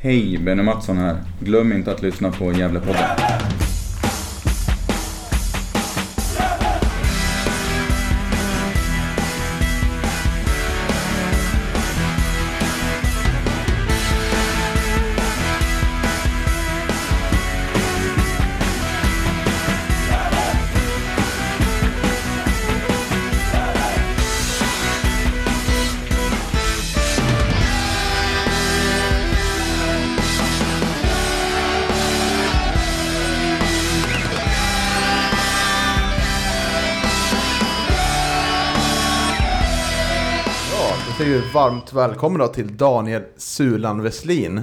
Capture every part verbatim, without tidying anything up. Hej, Benny Mattsson här. Glöm inte att lyssna på Gävlepodden. Varmt välkommen då till Daniel Sulan Westlin.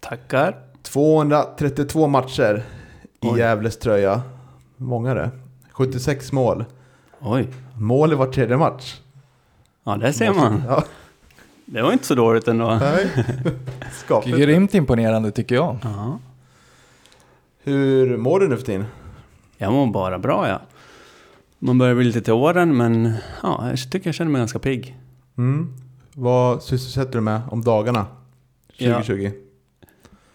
Tackar. tvåhundratrettiotvå matcher i Oj. Gävles tröja. Många det. sjuttiosex mål. Oj. Mål i var tredje match. Ja, det ser man. Ja. Det var inte så dåligt ändå. Nej. Skapligt. Det är grymt imponerande tycker jag. Ja. Hur mår du nu för tiden? Jag mår bara bra, ja. Man börjar bli lite till åren, men ja, jag tycker jag känner mig ganska pigg. Mm. Vad sysselsätter du med om dagarna tjugotjugo? Ja.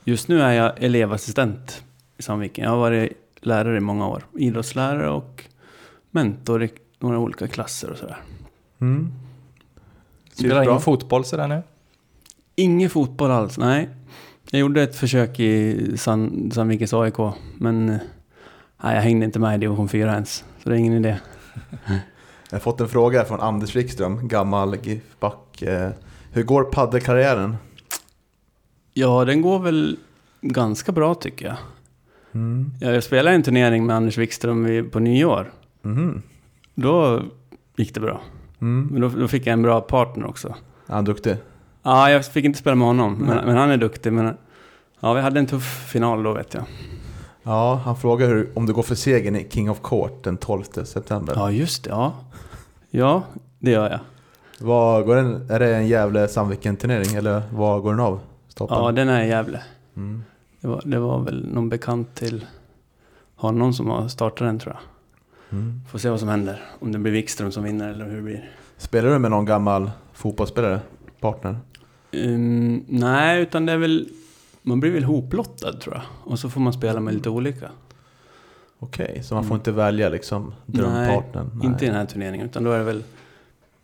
Just nu är jag elevassistent i Sandviken. Jag har varit lärare i många år. Idrottslärare och mentor i några olika klasser och sådär. Mm. Spelar ingen fotboll sådär nu? Ingen fotboll alls, nej. Jag gjorde ett försök i Sand- Sandvikens A I K. Men nej, jag hängde inte med i division fyra ens. Så det är ingen idé. Jag har fått en fråga från Anders Wikström, gammal G I F-back. Hur går paddelkarriären? Ja, den går väl ganska bra tycker jag. Mm. Jag spelade en turnering med Anders Wikström på nyår. Mm. Då gick det bra. Mm. Men då, då fick jag en bra partner också. Ja, han är duktig. Ja, jag fick inte spela med honom. Mm. Men, men han är duktig. Men, ja, vi hade en tuff final då vet jag. Ja, han frågar hur, om du går för segern i King of Court den tolfte september. Ja, just det, ja. Ja, det gör jag. Vad går den, är det en Gävle Sandviken-turnering eller vad går den av? Stoppen? Ja, den är Gävle. Mm. Det, var, det var väl någon bekant till honom som har startat den, tror jag. Mm. Får se vad som händer. Om det blir Wikström som vinner eller hur det blir. Spelar du med någon gammal fotbollsspelare? Partner? Um, nej, utan det är väl... Man blir väl hoplottad tror jag. Och så får man spela med lite olika. Okej, okay, så man får inte välja liksom drömpartnern? Nej, Nej, inte i den här turneringen. Utan då är det väl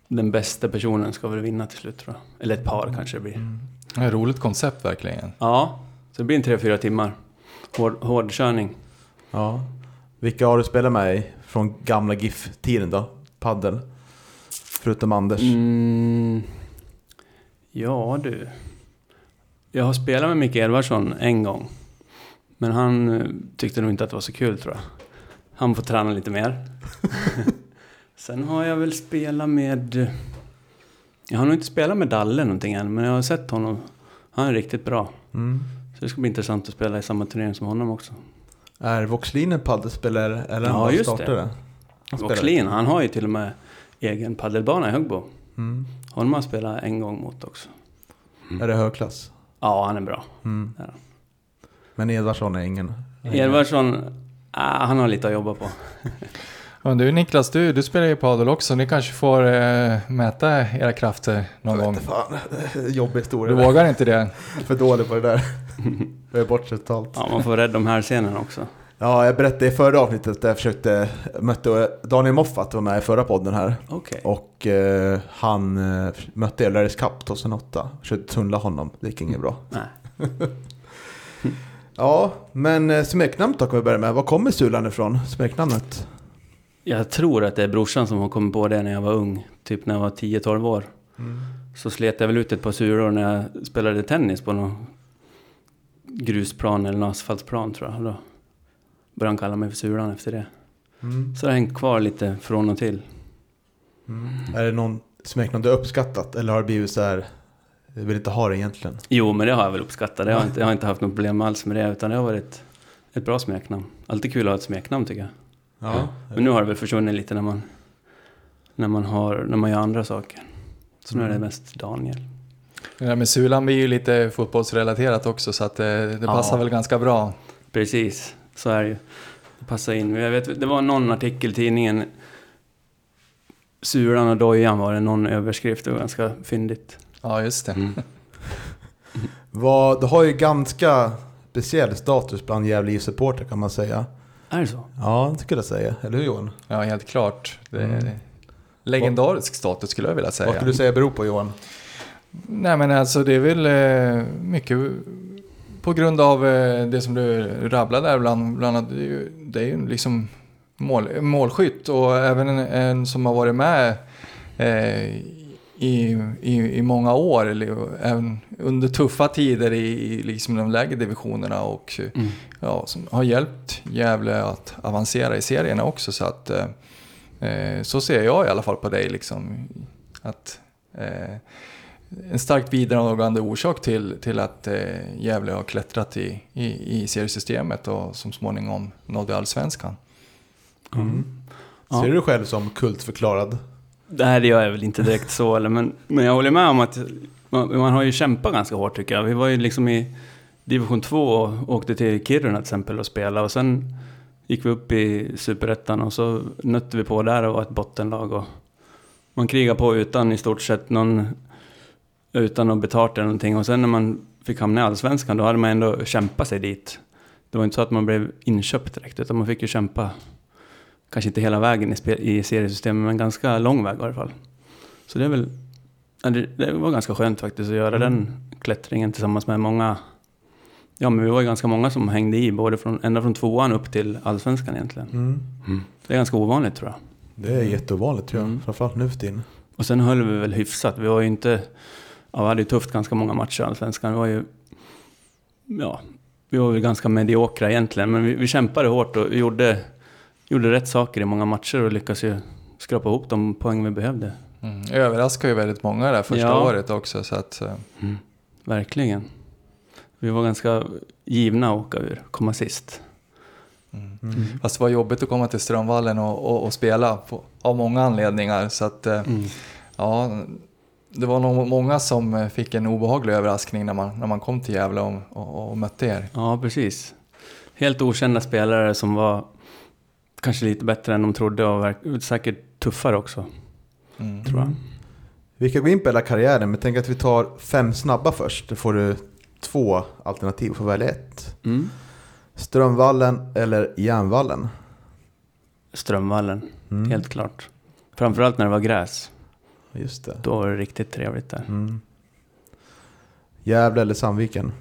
den bästa personen ska väl vinna till slut tror jag. Eller ett par mm. kanske det blir. Mm. Det är ett roligt koncept verkligen. Ja, så det blir en tre, fyra timmar. Hård, hård körning. Ja. Vilka har du spelat med i från gamla G I F-tiden då? Paddel? Förutom Anders? Mm. Ja, du... Jag har spelat med Mikael Edvardsson en gång. Men han tyckte nog inte att det var så kul, tror jag. Han får träna lite mer. Sen har jag väl spelat med... Jag har nog inte spelat med Dalle någonting än. Men jag har sett honom. Han är riktigt bra. Mm. Så det ska bli intressant att spela i samma turnering som honom också. Är Voxlin en paddelspelare? Eller ja, just det. Han Voxlin, han har ju till och med egen paddelbana i Hugo. Mm. Honom har spelat en gång mot också. Mm. Är det högklass? Ja, han är bra. Mm. Ja. Men Edvardsson är ingen. Edvardsson, ah, han har lite att jobba på. Ja, du Niklas, du, du spelar ju padel också. Ni kanske får eh, mäta era krafter någon jag gång. Vet fan. Jobbig historia. Du vågar inte det. För dålig på det där. Jag är bortsett allt. Ja, man får rädda de här scenerna också. Ja, jag berättade i förra avsnittet där jag försökte mötte Daniel Moffat var med i förra podden här. Okay. Och eh, han eh, mötte Älvsborgs I P tjugohundraåtta. Försökte tunnla honom. Det gick inget bra. Nej. Ja, men eh, smeknamnet då kan vi börja med. Var kommer Sulan ifrån? Smeknamnet? Jag tror att det är brorsan som har kommit på det när jag var ung. Typ när jag var tio tolv år. Mm. Så slet jag väl ut ett par suror när jag spelade tennis på någon grusplan eller någon asfaltplan tror jag då. Började han kalla mig för Sulan efter det. Mm. Så det hänger kvar lite från och till. Mm. Är det någon smeknamn du uppskattat? Eller har det blivit så här, jag vill inte ha det egentligen? Jo, men det har jag väl uppskattat. Jag har inte, jag har inte haft något problem alls med det. Utan det har varit ett, ett bra smeknamn. Alltid kul att ha ett smeknamn tycker jag. Ja, ja. Men nu har det väl försvunnit lite när man, när man, har, när man gör andra saker. Så mm. nu är det mest Daniel. Ja, men Sulan blir ju lite fotbollsrelaterat också. Så att det, det passar ja. väl ganska bra. Precis. Så är det ju. Det passar in. Jag vet, det var någon artikel i tidningen. Sulan och dojan var det någon överskrift. Det var ganska fyndigt. Ja, just det. Mm. Vad, det har ju ganska speciell status bland Gävle I F-supporter kan man säga. Är det så? Ja, det skulle jag säga. Eller hur, Johan? Ja, helt klart. Det är mm. legendarisk status skulle jag vilja säga. Vad skulle du säga beror på, Johan? Nej, men alltså det är väl eh, mycket på grund av eh, det som du rabblade där bland, bland annat. Det är ju liksom mål, målskytt och även en, en som har varit med eh, I, i, i många år eller även under tuffa tider i, i liksom de lägre divisionerna och mm. ja, som har hjälpt Gävle att avancera i serierna också, så att eh, så ser jag i alla fall på dig liksom, att eh, en starkt bidragande orsak till, till att eh, Gävle har klättrat i, i, i seriesystemet och som småningom nådde allsvenskan. Mm. Mm. Ja. Ser du själv som kultförklarad? Det här gör jag väl inte direkt så, eller, men, men jag håller med om att man, man har ju kämpat ganska hårt tycker jag. Vi var ju liksom i division två och åkte till Kiruna till exempel och spelade, och sen gick vi upp i Superettan och så nötte vi på där och var ett bottenlag, och man krigar på utan i stort sett någon, utan att betala eller någonting, och sen när man fick hamna i Allsvenskan då hade man ändå kämpat sig dit. Det var inte så att man blev inköpt direkt, utan man fick ju kämpa. Kanske inte hela vägen i, spe- i seriesystemet, men ganska lång väg i alla fall. Så det är väl, det var ganska skönt faktiskt att göra mm. den klättringen tillsammans med många. Ja, men vi var ju ganska många som hängde i, både från, ända från tvåan upp till allsvenskan egentligen. Mm. Mm. Det är ganska ovanligt tror jag. Det är jätteovanligt tror jag, mm. framförallt nu för tiden. Och sen höll vi väl hyfsat. Vi var ju inte, ja, vi hade ju tufft ganska många matcher i allsvenskan. Vi var ju, ja, vi var väl ganska mediokra egentligen, men vi, vi kämpade hårt och vi gjorde... Gjorde rätt saker i många matcher och lyckades ju skrapa ihop de poäng vi behövde. Mm. Överraskade ju väldigt många där första ja. året också. Så att, mm. verkligen. Vi var ganska givna att åka ur, komma sist. Mm. Mm. Fast det var jobbigt att komma till Strömvallen och, och, och spela på, av många anledningar. Så att, mm. ja, det var nog många som fick en obehaglig överraskning när man, när man kom till Gävle och, och, och mötte er. Ja, precis. Helt okända spelare som var... Kanske lite bättre än de trodde och verk- säkert tuffare också, mm. tror jag. Vi kan gå in på hela karriären, men tänk att vi tar fem snabba först. Då får du två alternativ för välja ett. Mm. Strömvallen eller Järnvallen? Strömvallen, mm. helt klart. Framförallt när det var gräs. Just det. Då var det riktigt trevligt där. Mm. Gävle eller Sandviken?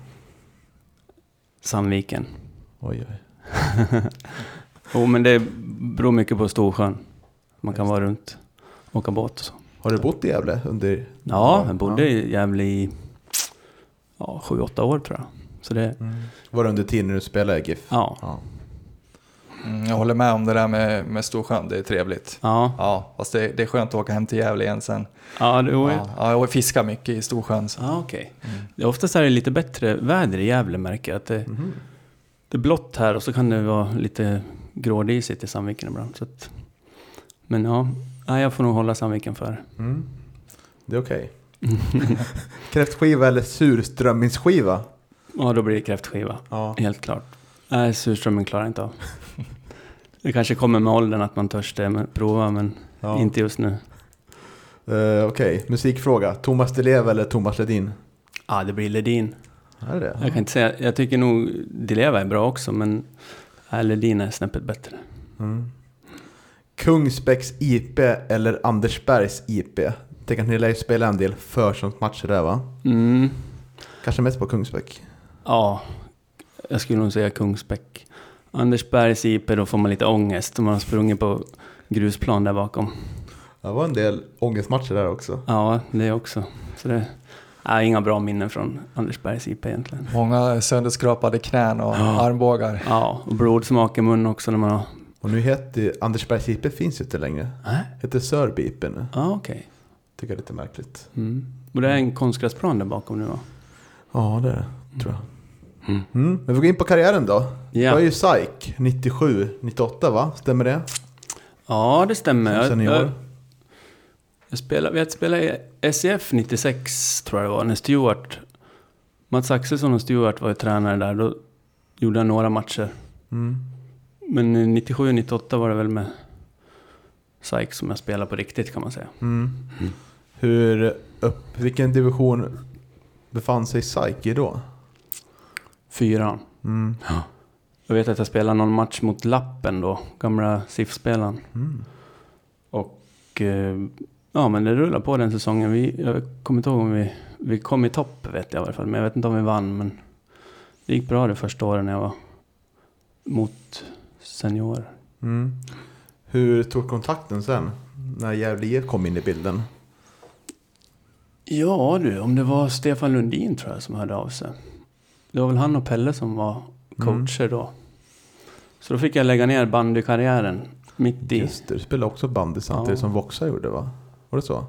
Sandviken. Oj, oj. Jo, men det beror mycket på Storsjön. Man kan vara runt, åka båt och så. Har du bott i Gävle under... Ja, jag bodde i Gävle i ja, sju, åtta år tror jag. Så det... mm. Var det under tiden när du spelade i GIF? Ja. ja. Mm, jag håller med om det där med, med Storsjön, det är trevligt. Ja. ja fast det, det är skönt att åka hem till Gävle igen sen. Ja, det var... ja, ja jag fiskar mycket i Storsjön. Så. Ja, okej. Okay. Mm. Oftast är det lite bättre väder i Gävle, märker jag. Att det, mm. det är blått här och så kan det vara lite... grådisigt i Sandviken ibland. Så att, men ja, jag får nog hålla Sandviken för. Mm. Det är okej. Okay. Kräftskiva eller surströmmingsskiva? Ja, då blir det kräftskiva. Ja. Helt klart. Nej, surströmmen klarar inte av. Det kanske kommer med åldern att man törs det, men prova, men ja. inte just nu. Uh, okej, okay. Musikfråga. Thomas Di Leva eller Thomas Ledin? Ja, det blir Ledin. Är det? Jag kan inte säga, jag tycker nog Di Leva är bra också, men eller dina är snäppet bättre. Mm. Kungsbäcks I P eller Andersbergs I P? Tänk att ni lär ju spela en del försäsongsmatcher där, va? Mm. Kanske mest på Kungsbäck. Ja, jag skulle nog säga Kungsbäck. Andersbergs I P, då får man lite ångest om man har sprungit på grusplan där bakom. Det var en del ångestmatcher där också. Ja, det också. Så det... Nej, inga bra minnen från Andersbergs I P egentligen. Många sönderskrapade knän och ja. armbågar. Ja, och blodsmak i munnen också när man har... Och nu heter Andersbergs I P finns ju inte längre. Nej. Äh? Heter Sörby I P nu. Ja, ah, okej. Okay. Tycker det är lite märkligt. Mm. Och det är en konstgräsplan där bakom nu, va? Ja, det är det, tror jag. Mm. Mm. Men vi går in på karriären då. Yeah. Det var ju Saik, nittiosju nittioåtta, va? Stämmer det? Ja, det stämmer. Senior. Jag spelade, vi hade spelat i S F nittiosex tror jag det var, när Stuart, Mats Axelsson och Stuart var ju tränare där, då gjorde han några matcher. Mm. Men nittiosju nittioåtta var det väl med Saik som jag spelade på riktigt kan man säga. Mm. Mm. Hur upp, vilken division befann sig Saik i då? Fyran. Mm. Ja. Jag vet att jag spelade någon match mot Lappen då, gamla S I F-spelaren. Mm. Och eh, ja, men det rullade på den säsongen. Vi, jag kommer inte ihåg om vi, vi kom i topp, vet jag i alla fall. Men jag vet inte om vi vann, men det gick bra det första året när jag var mot senior. Mm. Hur tog kontakten sen när Gävle kom in i bilden? Ja du, om det var Stefan Lundin tror jag som hörde av sig. Det var väl han och Pelle som var coacher mm. då. Så då fick jag lägga ner bandykarriären mitt i. Just det, du spelade också bandy samtidigt ja. som Voxa gjorde va? Var det så?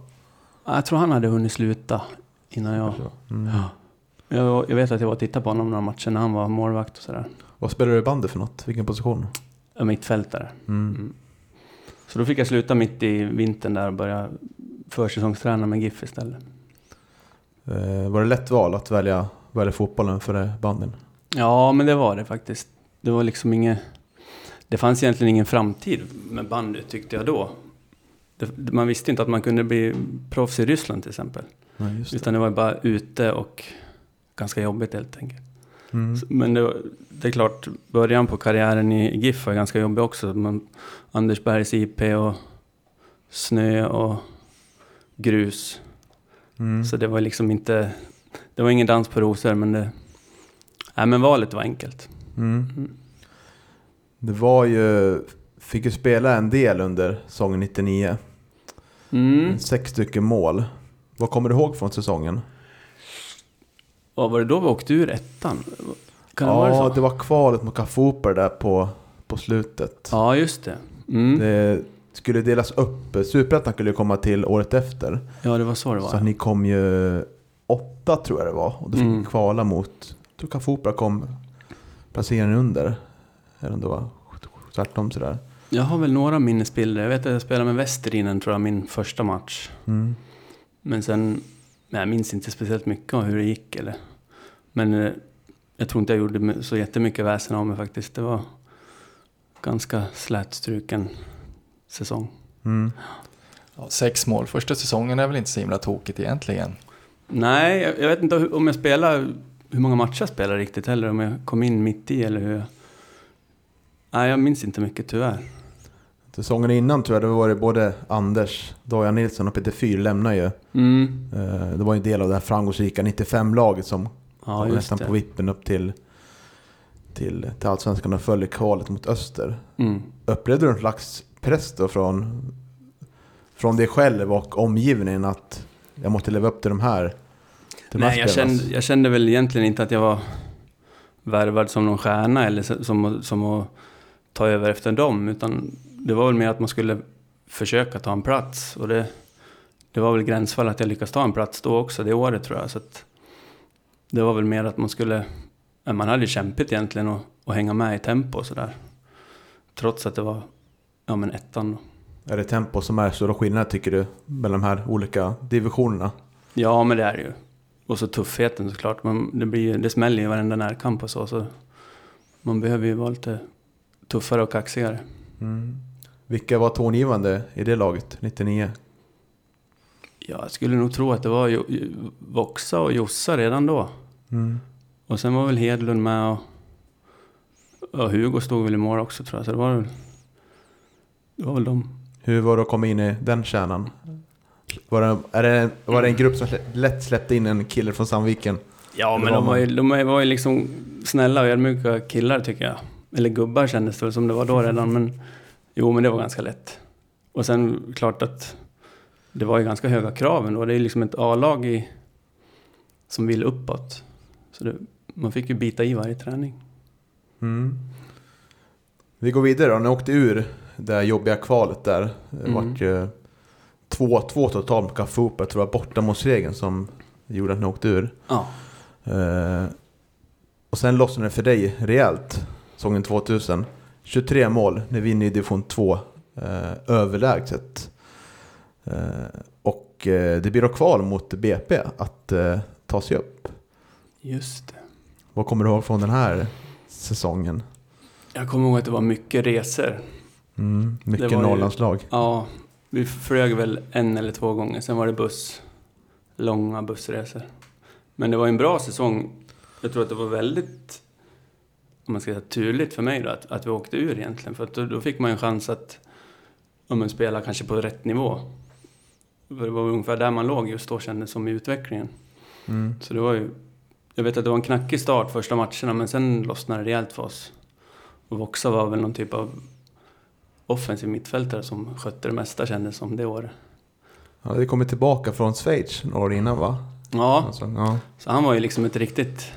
Jag tror han hade hunnit sluta innan jag... Mm. Ja. Jag, jag vet att jag var och tittade på honom några matcher när han var målvakt och sådär. Vad spelade du i bandy för något? Vilken position? Mittfältare. Mm. Mm. Så då fick jag sluta mitt i vintern där och börja försäsongsträna med GIF istället. Eh, var det lätt val att välja, välja fotbollen för banden? Ja, men det var det faktiskt. Det var liksom inget... Det fanns egentligen ingen framtid med bandy tyckte jag då. Det, man visste inte att man kunde bli proffs i Ryssland till exempel. Nej, just det. Utan det var bara ute och ganska jobbigt helt enkelt. Mm. Men det, det är klart, början på karriären i GIF var ganska jobbig också. Man, Andersbergs I P och snö och grus. Mm. Så det var liksom inte, det var ingen dans på rosor, men det, nej, men valet var enkelt. Mm. Mm. Det var ju, fick ju spela en del under säsongen nittionio. Mm. Sex stycken mål. Vad kommer du ihåg från säsongen? Ja, var det då vi åkte ur ettan? Kan det ja, vara så? Det var kvalet mot Kafoppa där på, på slutet. Ja, just det. Mm. Det skulle delas upp. Superettan skulle komma till året efter. Ja, det var så det var. Så ja. Ni kom ju åtta tror jag det var. Och då fick mm. kvala mot... Jag tror Kafoppa kom placeringen under. Eller om det var tvärtom sådär. Jag har väl några minnesbilder. Jag vet att jag spelade med Västerinen tror jag, min första match. Mm. Men sen... Nej, jag minns inte speciellt mycket om hur det gick. Eller. Men eh, jag tror inte jag gjorde så jättemycket väsen av mig faktiskt. Det var ganska slätstruken säsong. Mm. Ja, sex mål. Första säsongen är väl inte så himla tokigt egentligen? Nej, jag, jag vet inte om jag spelar, hur många matcher jag spelar riktigt heller. Om jag kom in mitt i eller hur jag... Nej, jag minns inte mycket tyvärr. Säsongen innan tror jag det var både Anders, Dajan Nilsson och Peter Fyr lämnar ju. Mm. Det var en del av det här framgångsrika nittiofem-laget som ja, var nästan det. På vippen upp till, till, till allsvenskan och följde kvalet mot Öster. Mm. Upplevde du en slags press då från, från dig själv och omgivningen att jag måste leva upp till de här? Till Nej, jag kände, jag kände väl egentligen inte att jag var värvad som någon stjärna eller som, som, som att ta över efter dem, utan det var väl mer att man skulle försöka ta en plats. Och det, det var väl gränsfall att jag lyckades ta en plats då också. Det året tror jag. Så att det var väl mer att man skulle... Man hade ju kämpat egentligen och, och hänga med i tempo och sådär. Trots att det var ja, men ettan. Är det tempo som är stora skillnad tycker du? Mellan de här olika divisionerna? Ja, men det är det ju. Och så tuffheten såklart. Man, det, blir, det smäller ju varenda närkamp och så. så man behöver ju vara lite tuffare och kaxigare. Mm. Vilka var tongivande i det laget, nittionio? Jag skulle nog tro att det var Voxa och Jossa redan då. Mm. Och sen var väl Hedlund med och, och Hugo stod väl i mål också tror jag. Så det var väl, det var väl dem. Hur var det att komma in i den kärnan? Var det, är det, var det en grupp som lätt släppte in en kille från Sandviken? Ja, men var de, var ju, de var ju liksom snälla och ödmjuka killar tycker jag. Eller gubbar kändes det väl som det var då redan, men jo, men det var ganska lätt. Och sen klart att det var ju ganska höga krav ändå. Det är liksom ett A-lag i, som vill uppåt. Så det, man fick ju bita i varje träning. Mm. Vi går vidare då. Ni åkte ur det jobbiga kvalet där. Det var ju två två totalt på Kafoppa. Jag tror det var borta mot regeln som gjorde att ni åkte ur. Ja. Eh, och sen lossade det för dig rejält. Säsongen tvåtusen. tjugotre mål. Ni vinner i division två. Eh, överlägset. Eh, och eh, det blir då kval mot B P att eh, ta sig upp. Just det. Vad kommer du ihåg från den här säsongen? Jag kommer ihåg att det var mycket resor. Mm, mycket Norrlandslag. Ja, vi flög väl en eller två gånger. Sen var det buss. Långa bussresor. Men det var en bra säsong. Jag tror att det var väldigt, om man ska säga, turligt för mig då, att, att vi åkte ur egentligen. För att då, då fick man en chans att om man spelar kanske på rätt nivå. För det var ungefär där man låg just då, kändes som i utvecklingen. Mm. Så det var ju, jag vet att det var en knackig start första matcherna, men sen lossnade det rejält för oss. Och Voxa var väl någon typ av offensiv mittfältare som skötte det mesta, kändes som, det året. Ja, det kommer tillbaka från Schweiz några år innan, va? Ja. Alltså, ja, så han var ju liksom ett riktigt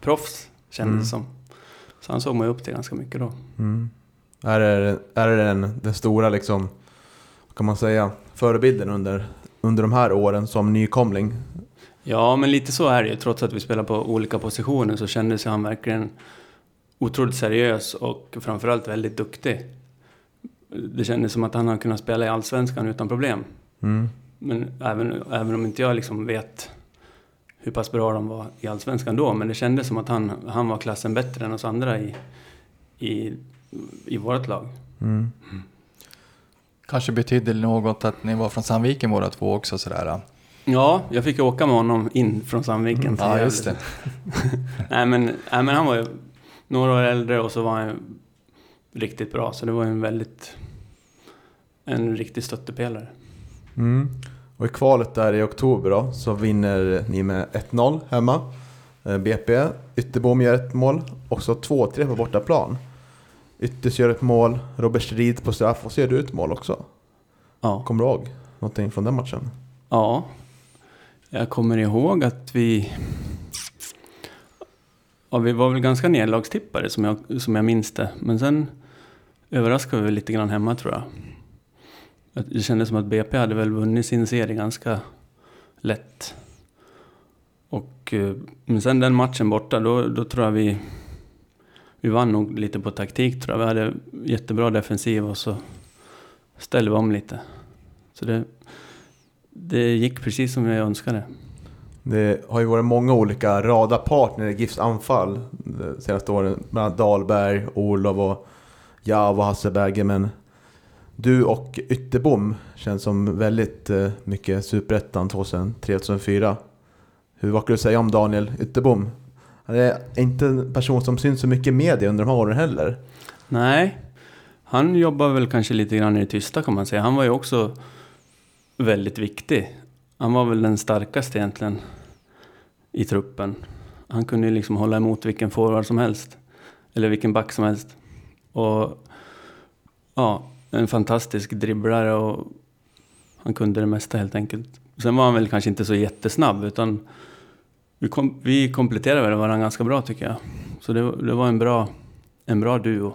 proffs, kändes mm. som. Så han såg mig upp till ganska mycket då. Mm. Är det, är det den, den stora, liksom, kan man säga, förebilden under, under de här åren som nykomling? Ja, men lite så är det ju. Trots att vi spelar på olika positioner så kändes han verkligen otroligt seriös och framförallt väldigt duktig. Det kändes som att han hade kunnat spela i Allsvenskan utan problem. Mm. Men även, även om inte jag liksom vet hur pass bra de var i Allsvenskan då, men det kändes som att han, han var klassen bättre än oss andra i, i, i vårt lag. Mm. Mm. Kanske betyder något att ni var från Sandviken båda två också sådär. Ja, jag fick åka med honom in från Sandviken. Mm, ja, just det. nej, men, nej, men han var ju några år äldre och så var han riktigt bra. Så det var ju en väldigt, en riktig stöttepelare. Mm. Och i kvalet där i oktober då, så vinner ni med ett noll hemma. B P, Ytterbom gör ett mål. Också två tre på bortaplan. Ytters gör ett mål. Robert Rid på straff och så gör du ett mål också. Ja. Kommer du ihåg någonting från den matchen? Ja, jag kommer ihåg att vi, ja, vi var väl ganska nedlagstippade som jag, som jag minns det. Men sen överraskade vi lite grann hemma, tror jag. Det kändes som att B P hade väl vunnit sin serie ganska lätt. Och, men sen den matchen borta, då, då tror jag vi, vi vann nog lite på taktik, tror jag. Vi hade jättebra defensiv och så ställde vi om lite. Så det, det gick precis som jag önskade. Det har ju varit många olika radarpartner i GIFs anfall de senaste åren. Bland annat Dahlberg, Olof och Jav och Hasselberger, men du och Ytterbom känns som väldigt mycket superettan två tusen tre till två tusen fyra. Hur, vad kan du säga om Daniel Ytterbom? Han är inte en person som syns så mycket i media under de här åren heller. Nej, han jobbar väl kanske lite grann i det tysta, kan man säga. Han var ju också väldigt viktig. Han var väl den starkaste egentligen i truppen. Han kunde ju liksom hålla emot vilken forward som helst. Eller vilken back som helst. Och ja, en fantastisk dribblare och han kunde det mesta helt enkelt. Sen var han väl kanske inte så jättesnabb, utan vi, kom, vi kompletterade väl varandra ganska bra, tycker jag. Så det, det var en bra, en bra duo.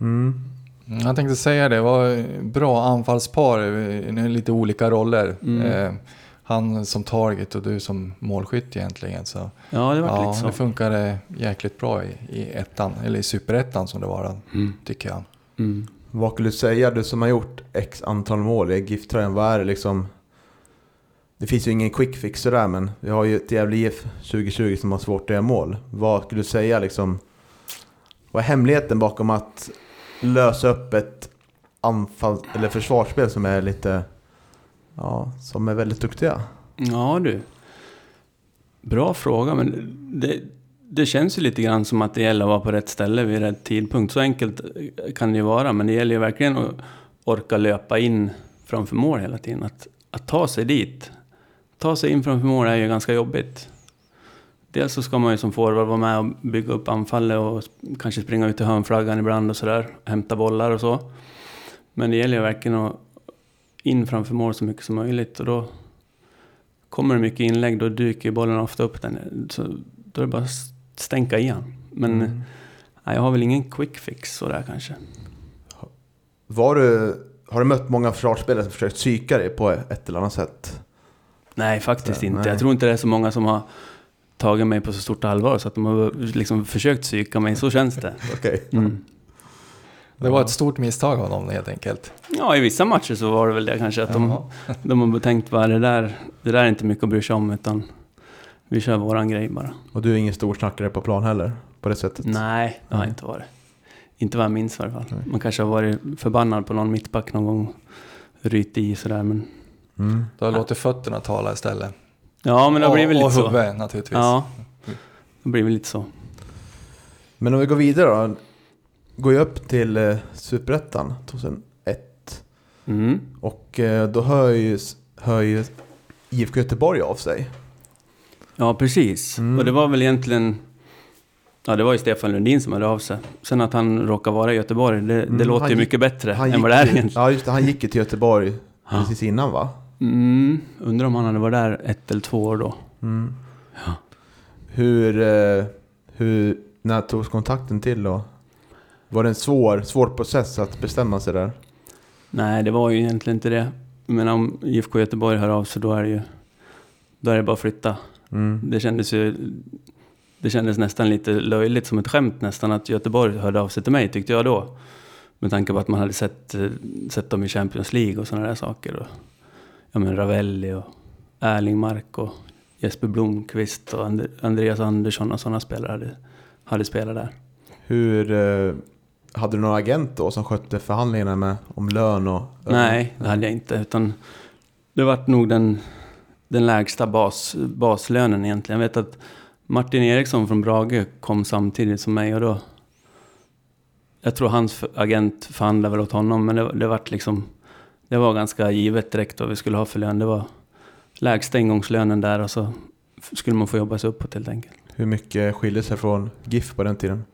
Mm. Jag tänkte säga det, det var bra anfallspar, lite olika roller. Mm. Eh, han som target och du som målskytt egentligen. Så, ja, det, ja, liksom, det funkade jäkligt bra i, i ettan, eller i superettan som det var, mm. tycker jag. Mm. Vad skulle du säga, du som har gjort x antal mål i GIF-tröjan, vad är det liksom? Det finns ju ingen quick fix där, men vi har ju ett Gefle I F tjugo tjugo som har svårt att göra mål. Vad skulle du säga liksom, vad är hemligheten bakom att lösa upp ett anfall eller försvarsspel som är lite, ja, som är väldigt duktiga? Ja, du. Bra fråga, men det, det känns ju lite grann som att det gäller att vara på rätt ställe vid rätt tidpunkt. Så enkelt kan det ju vara, men det gäller ju verkligen att orka löpa in framför mål hela tiden. Att, att ta sig dit, ta sig in framför mål är ju ganska jobbigt. Dels så ska man ju som forward vara med och bygga upp anfallet och kanske springa ut till hörnflaggan ibland och sådär. Hämta bollar och så. Men det gäller ju verkligen att in framför mål så mycket som möjligt. Och då kommer det mycket inlägg, då dyker bollen ofta upp den. Så då är det bara att stänka igen. Men mm. nej, jag har väl ingen quick fix sådär kanske. Var du, har du mött många försvarsspelare som försökt psyka dig på ett eller annat sätt? Nej, faktiskt så, inte. Nej. Jag tror inte det är så många som har tagit mig på så stort allvar så att de har liksom försökt psyka mig, så känns det. Okej. Okay. Mm. Det var ett stort misstag av dem helt enkelt. Ja, i vissa matcher så var det väl det kanske att de, de har tänkt bara det där, det där är inte mycket att bry sig om, utan vi kör våran grej bara. Och du är ingen stor snackare på plan heller på det sättet? Nej, det har mm. inte varit. Inte vad jag minns i alla fall. Nej. Man kanske har varit förbannad på någon mittback någon gång, rytt i sådär, men mm. då låter fötterna tala istället. Ja, men det blir väl lite så. Och Hubbe, naturligtvis. Ja, det blir väl lite så. Men om vi går vidare då. Går jag upp till eh, Superettan tjugohundraett. Mm. Och eh, då hör ju, hör ju I F K Göteborg av sig. Ja, precis. Mm. Och det var väl egentligen... Ja, det var ju Stefan Lundin som hade av sig. Sen att han råkar vara i Göteborg, det, det mm, låter ju mycket gick, bättre än vad det är egentligen. Ja, just det. Han gick ju till Göteborg ha. precis innan, va? Mm, undrar om han hade varit där ett eller två år då. Mm. Ja. Hur, eh, hur... När togs kontakten till då? Var det en svår, svår process att bestämma sig där? Nej, det var ju egentligen inte det. Men om I F K Göteborg hör av sig, då är det ju... Då är det bara att flytta. Mm. Det kändes ju... Det kändes nästan lite löjligt, som ett skämt nästan, att Göteborg hörde av sig till mig, tyckte jag då. Med tanke på att man hade sett, sett dem i Champions League och sådana där saker. Och, ja, men Ravelli och Erling Mark och Jesper Blomqvist och And- Andreas Andersson och sådana spelare hade, hade spelat där. Hur, hade du någon agent då som skötte förhandlingarna med, om lön? Och nej, det hade jag inte. Utan det var nog den, den lägsta bas, baslönen egentligen. Jag vet att Martin Eriksson från Brage kom samtidigt som mig, och då jag tror hans agent förhandlade väl åt honom, men det, det var liksom, det var ganska givet direkt vad vi skulle ha för lön. Det var lägsta ingångslönen där, och så skulle man få jobba sig uppåt helt enkelt. Hur mycket skiljer sig från GIF på den tiden?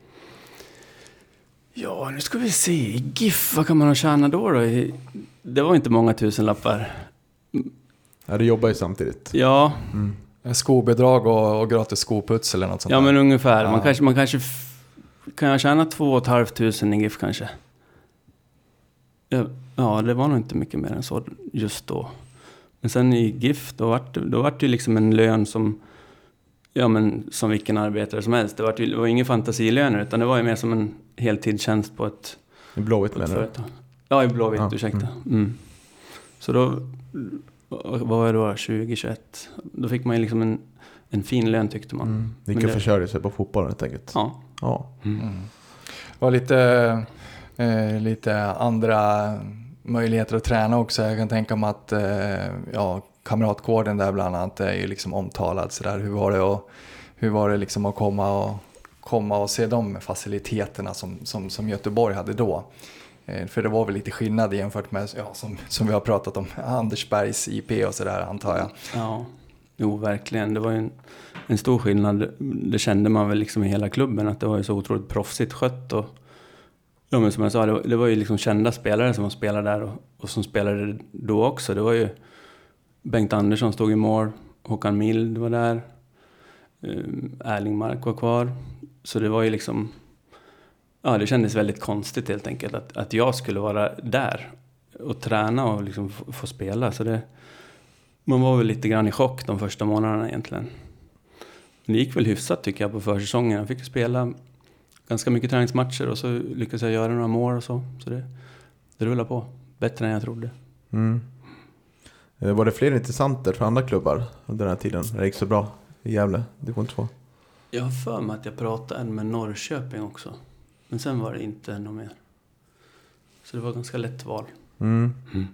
Ja, nu ska vi se. GIF, vad kan man ha tjänat då då? Det var inte många tusenlappar. Ja, du jobbar ju samtidigt. Ja. Mm. Skobidrag och, och gratis skoputs eller något sånt. Ja, men ungefär. Ja. Man kanske, man kanske f- kan jag tjäna två och ett halvt tusen i GIF kanske. Ja, ja, det var nog inte mycket mer än så just då. Men sen i GIF, då vart då vart det ju liksom en lön som, ja, men som vilken arbetare som helst. Det var ju, det var ingen fantasilöner, utan det var ju mer som en heltidstjänst på ett i blåvitt menar du? Ja, i blåvitt, ja. Ursäkta. Mm. Mm. Så då vad var det då? tjugo tjugoett. Då fick man ju liksom en, en fin lön, tyckte man. Mm. Vilken det... försörjde sig på fotbollen helt enkelt. Ja. Ja. Mm. Mm. Det var lite, eh, lite andra möjligheter att träna också. Jag kan tänka mig att eh, ja, kamratkåren där bland annat är ju liksom omtalad. Så där. Hur var det, och, hur var det liksom att komma och, komma och se de faciliteterna som, som, som Göteborg hade då? För det var väl lite skillnad jämfört med, ja, som, som vi har pratat om, Andersbergs I P och sådär, antar jag. Ja, jo, verkligen. Det var ju en, en stor skillnad. Det kände man väl liksom i hela klubben, att det var ju så otroligt proffsigt skött. Och, ja, men som jag sa, det var, det var ju liksom kända spelare som spelade där, och, och som spelade då också. Det var ju Bengt Andersson stod i mål, Håkan Mild var där, Erling Mark var kvar. Så det var ju liksom... Ja, det kändes väldigt konstigt helt enkelt att, att jag skulle vara där och träna och liksom få, få spela. Så det, man var väl lite grann i chock de första månaderna egentligen. Men det gick väl hyfsat, tycker jag, på försäsongen. Jag fick spela ganska mycket träningsmatcher, och så lyckades jag göra några mål och så. Så det, det rullade på bättre än jag trodde. Mm. Var det fler intressenter för andra klubbar under den här tiden? Det gick så bra i Gävle, det kom två. Jag har för mig att jag pratade med Norrköping också. Men sen var det inte något mer. Så det var ganska lätt val. Mm. Mm.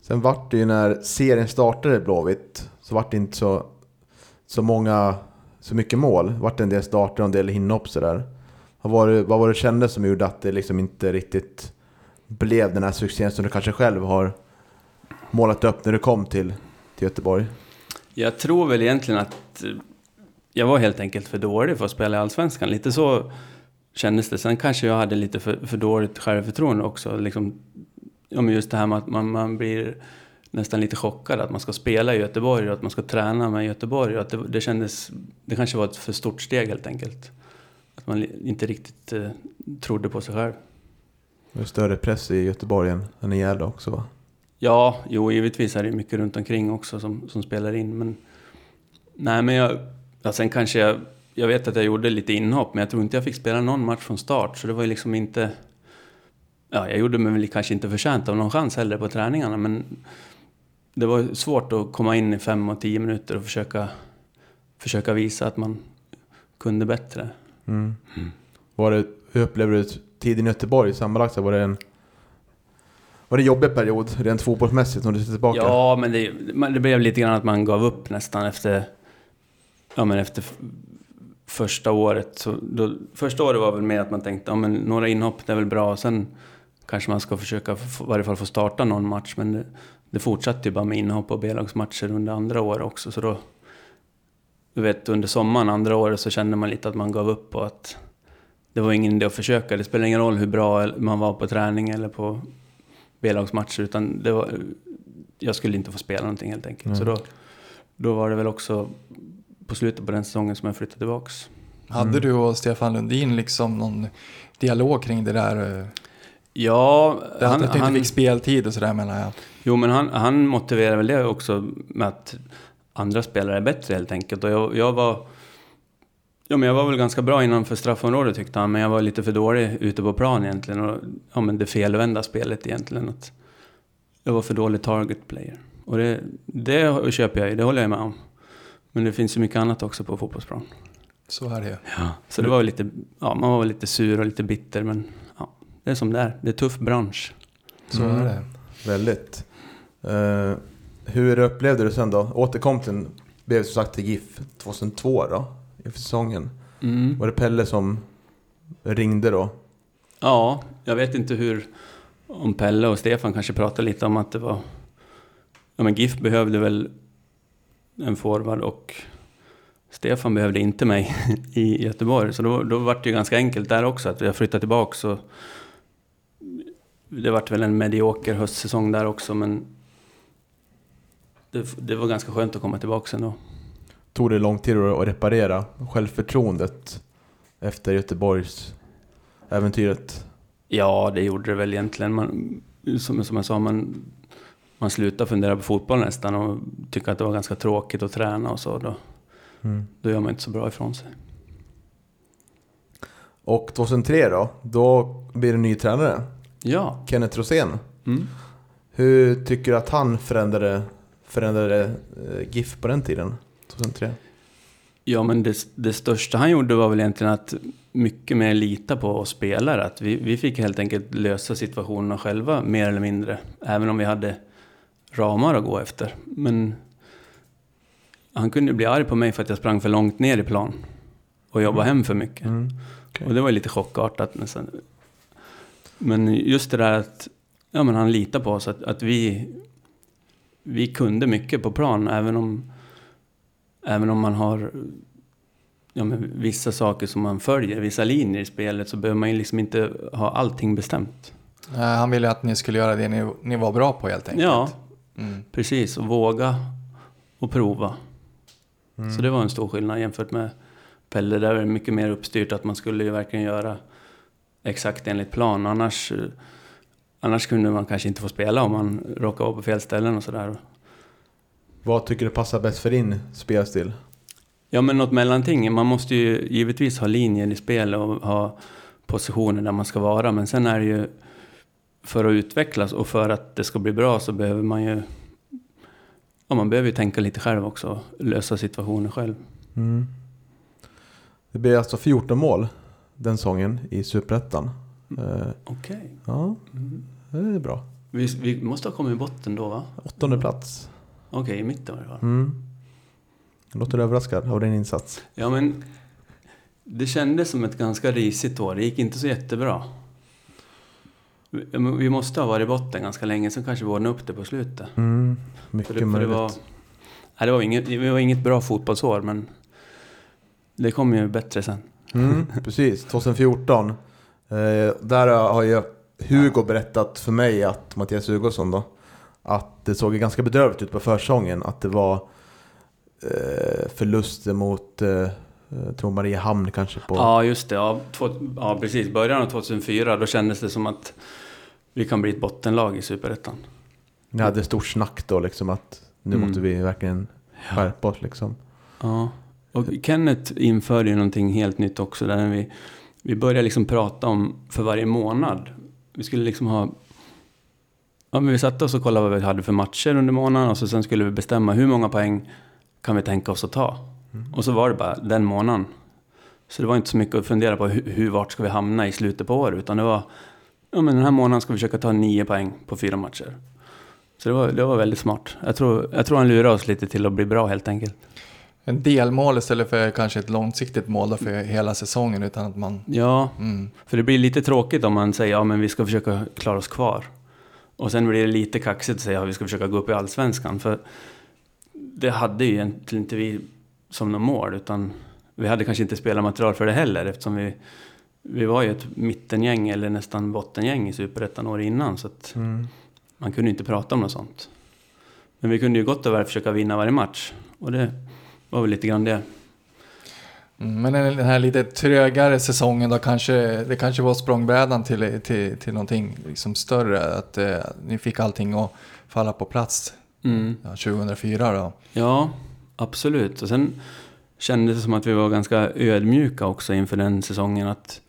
Sen var det ju, när serien startade blåvitt, så var det inte så, så många, så mycket mål. Var det en del starter och en del hinnopp sådär. Vad var det, vad var det kändes som gjorde att det liksom inte riktigt blev den här succén som du kanske själv har målat upp när du kom till, till Göteborg? Jag tror väl egentligen att jag var helt enkelt för dålig för att spela i Allsvenskan. Lite så... kändes det. Sen kanske jag hade lite för, för dåligt självförtroende också. Liksom, ja, men just det här med att man, man blir nästan lite chockad att man ska spela i Göteborg och att man ska träna med Göteborg. Och att det, det kändes, det kanske var ett för stort steg helt enkelt. Att man inte riktigt eh, trodde på sig själv. Det är större press i Göteborg än, än i Gävle också, va? Ja, jo, givetvis är det mycket runt omkring också som, som spelar in. Men, nej, men jag, ja, sen kanske jag Jag vet att jag gjorde lite inhopp, men jag tror inte jag fick spela någon match från start. Så det var ju liksom inte... Ja, jag gjorde mig väl kanske inte förtjänt av någon chans heller på träningarna. Men det var svårt att komma in i fem och tio minuter och försöka, försöka visa att man kunde bättre. Mm. Mm. Var det, hur upplevde du tiden i Göteborg sammanlagt? Var det en, Var det en jobbig period rent fotbollsmässigt när du sitter tillbaka? Ja, men det, det blev lite grann att man gav upp nästan efter, ja, men efter första året. Så då, första året var väl mer att man tänkte, ja, men några inhopp, det är väl bra. Och sen kanske man ska försöka i varje fall få starta någon match. Men det, det fortsatte ju bara med inhopp och B-lagsmatcher under andra år också. Så då, du vet, under sommaren andra året så kände man lite att man gav upp och att det var ingen idé att försöka. Det spelar ingen roll hur bra man var på träning eller på B-lagsmatcher, utan det var, jag skulle inte få spela någonting helt enkelt. Mm. Så då, då var det väl också på slutet på den säsongen som jag flyttade tillbaka. Mm. Hade du och Stefan Lundin liksom någon dialog kring det där? Ja, det han, att du inte han, fick speltid och sådär menar jag. Jo, men han, han motiverade väl det också med att andra spelare är bättre helt enkelt. Och jag, jag var... Ja, men jag var väl ganska bra innanför straffområdet tyckte han, men jag var lite för dålig ute på plan egentligen. Och, ja, men det felvända spelet egentligen. Att jag var för dålig target player. Och det, det köper jag ju, det håller jag med om. Men det finns ju mycket annat också på fotbollsplan. Så är det. Ja, så det var lite, ja, man var lite sur och lite bitter, men ja, det är som det är. Det är tuff bransch. Så mm. är det. Väldigt. Uh, hur upplevde du sen då? Återkomsten blev som sagt till GIF tjugohundratvå då? För säsongen. Mm. Var det Pelle som ringde då? Ja, jag vet inte hur, om Pelle och Stefan kanske pratade lite om att det var, ja, men GIF behövde väl en forward och Stefan behövde inte mig i Göteborg. Så då, då var det ju ganska enkelt där också att jag flyttade tillbaka, så det var väl en medioker höstsäsong där också, men det, det var ganska skönt att komma tillbaka sen då. Tog det lång tid att reparera självförtroendet efter Göteborgs äventyret? Ja, det gjorde det väl egentligen. Man, som, som jag sa, man, man slutade fundera på fotboll nästan och tyckte att det var ganska tråkigt att träna och så. Då, mm. då gör man inte så bra ifrån sig. Och tjugohundratre då? Då blir du ny tränare. Ja. Kenneth Rosén. Mm. Hur tycker du att han förändrade, förändrade GIF på den tiden? tjugohundratre. Ja, men det, det största han gjorde var väl egentligen att mycket mer lita på oss spelare. Att vi, vi fick helt enkelt lösa situationerna själva, mer eller mindre. Även om vi hade ramar att gå efter. Men han kunde bli arg på mig för att jag sprang för långt ner i plan. Och jobbade mm. hem för mycket. Mm. Okay. Och det var lite chockartat nästan. Men just det där att, ja, men han litar på oss. Att, att vi, vi kunde mycket på plan, även om Även om man har ja, men vissa saker som man följer, vissa linjer i spelet, så behöver man ju liksom inte ha allting bestämt. Han ville att ni skulle göra det ni, ni var bra på helt enkelt. Ja, mm. precis. Och våga och prova. Mm. Så det var en stor skillnad jämfört med Pelle. Där var det mycket mer uppstyrt att man skulle ju verkligen göra exakt enligt plan. Annars, annars kunde man kanske inte få spela om man råkade vara på fel ställen och sådär. Vad tycker du passar bäst för din spelstil? Ja, men något mellanting. Man måste ju givetvis ha linjer i spel och ha positioner där man ska vara. Men sen är det ju, för att utvecklas och för att det ska bli bra, så behöver man ju ja, man behöver ju tänka lite själv också. Lösa situationen själv. Mm. Det blir alltså fjorton mål den säsongen i Superettan. Mm. Uh, Okej. Okay. Ja, det är bra. Vi, vi måste ha kommit i botten då, va? Åttonde plats. Okej, okay, i mitten var det va? Mm. Låter du överraskad av din insats? Ja, men det kändes som ett ganska risigt år. Det gick inte så jättebra. Vi måste ha varit i botten ganska länge, så kanske vi ordnade upp det på slutet. Mm, mycket för det, för möjligt. Det var, nej, det, var inget, det var inget bra fotbollsår, men det kom ju bättre sen. Mm, precis, tjugofjorton. Eh, där har jag Hugo berättat för mig att Mattias Hugosson då, att det såg ganska bedrövligt ut på försäsongen. Att det var eh, förluster mot eh, tror Mariehamn kanske på... Ja, just det. Ja, två, ja, precis. Början av tjugohundrafyra, då kändes det som att vi kan bli ett bottenlag i Superettan. Ni hade stort snack då, liksom, att nu mm. måste vi verkligen skärpa oss. Liksom. Ja, och Kenneth införde ju någonting helt nytt också. Där vi, vi började liksom prata om för varje månad. Vi skulle liksom ha... Ja, men vi satt oss och kollade vad vi hade för matcher under månaden, och så sen skulle vi bestämma hur många poäng kan vi tänka oss att ta. Mm. Och så var det bara den månaden. Så det var inte så mycket att fundera på hur, hur vart ska vi hamna i slutet på året, utan det var ja, men den här månaden ska vi försöka ta nio poäng på fyra matcher. Så det var, det var väldigt smart. Jag tror, jag tror han lurar oss lite till att bli bra helt enkelt. En delmål istället för kanske ett långsiktigt mål för hela säsongen. Utan att man... Ja, mm. för det blir lite tråkigt om man säger ja, men vi ska försöka klara oss kvar. Och sen blir det lite kaxigt att säga att ja, vi ska försöka gå upp i allsvenskan. För det hade ju egentligen inte vi som någon mål. Utan vi hade kanske inte spelat material för det heller. Eftersom vi, vi var ju ett mittengäng eller nästan bottengäng i Superettan år innan. Så att mm. man kunde inte prata om något sånt. Men vi kunde ju gott och väl försöka vinna varje match. Och det... var väl lite grann det. Men den här lite trögare säsongen då, kanske det kanske var språngbrädan till, till, till någonting liksom större. Att eh, ni fick allting att falla på plats mm. ja, tjugohundrafyra då. Ja, absolut. Och sen kändes det som att vi var ganska ödmjuka också inför den säsongen. Att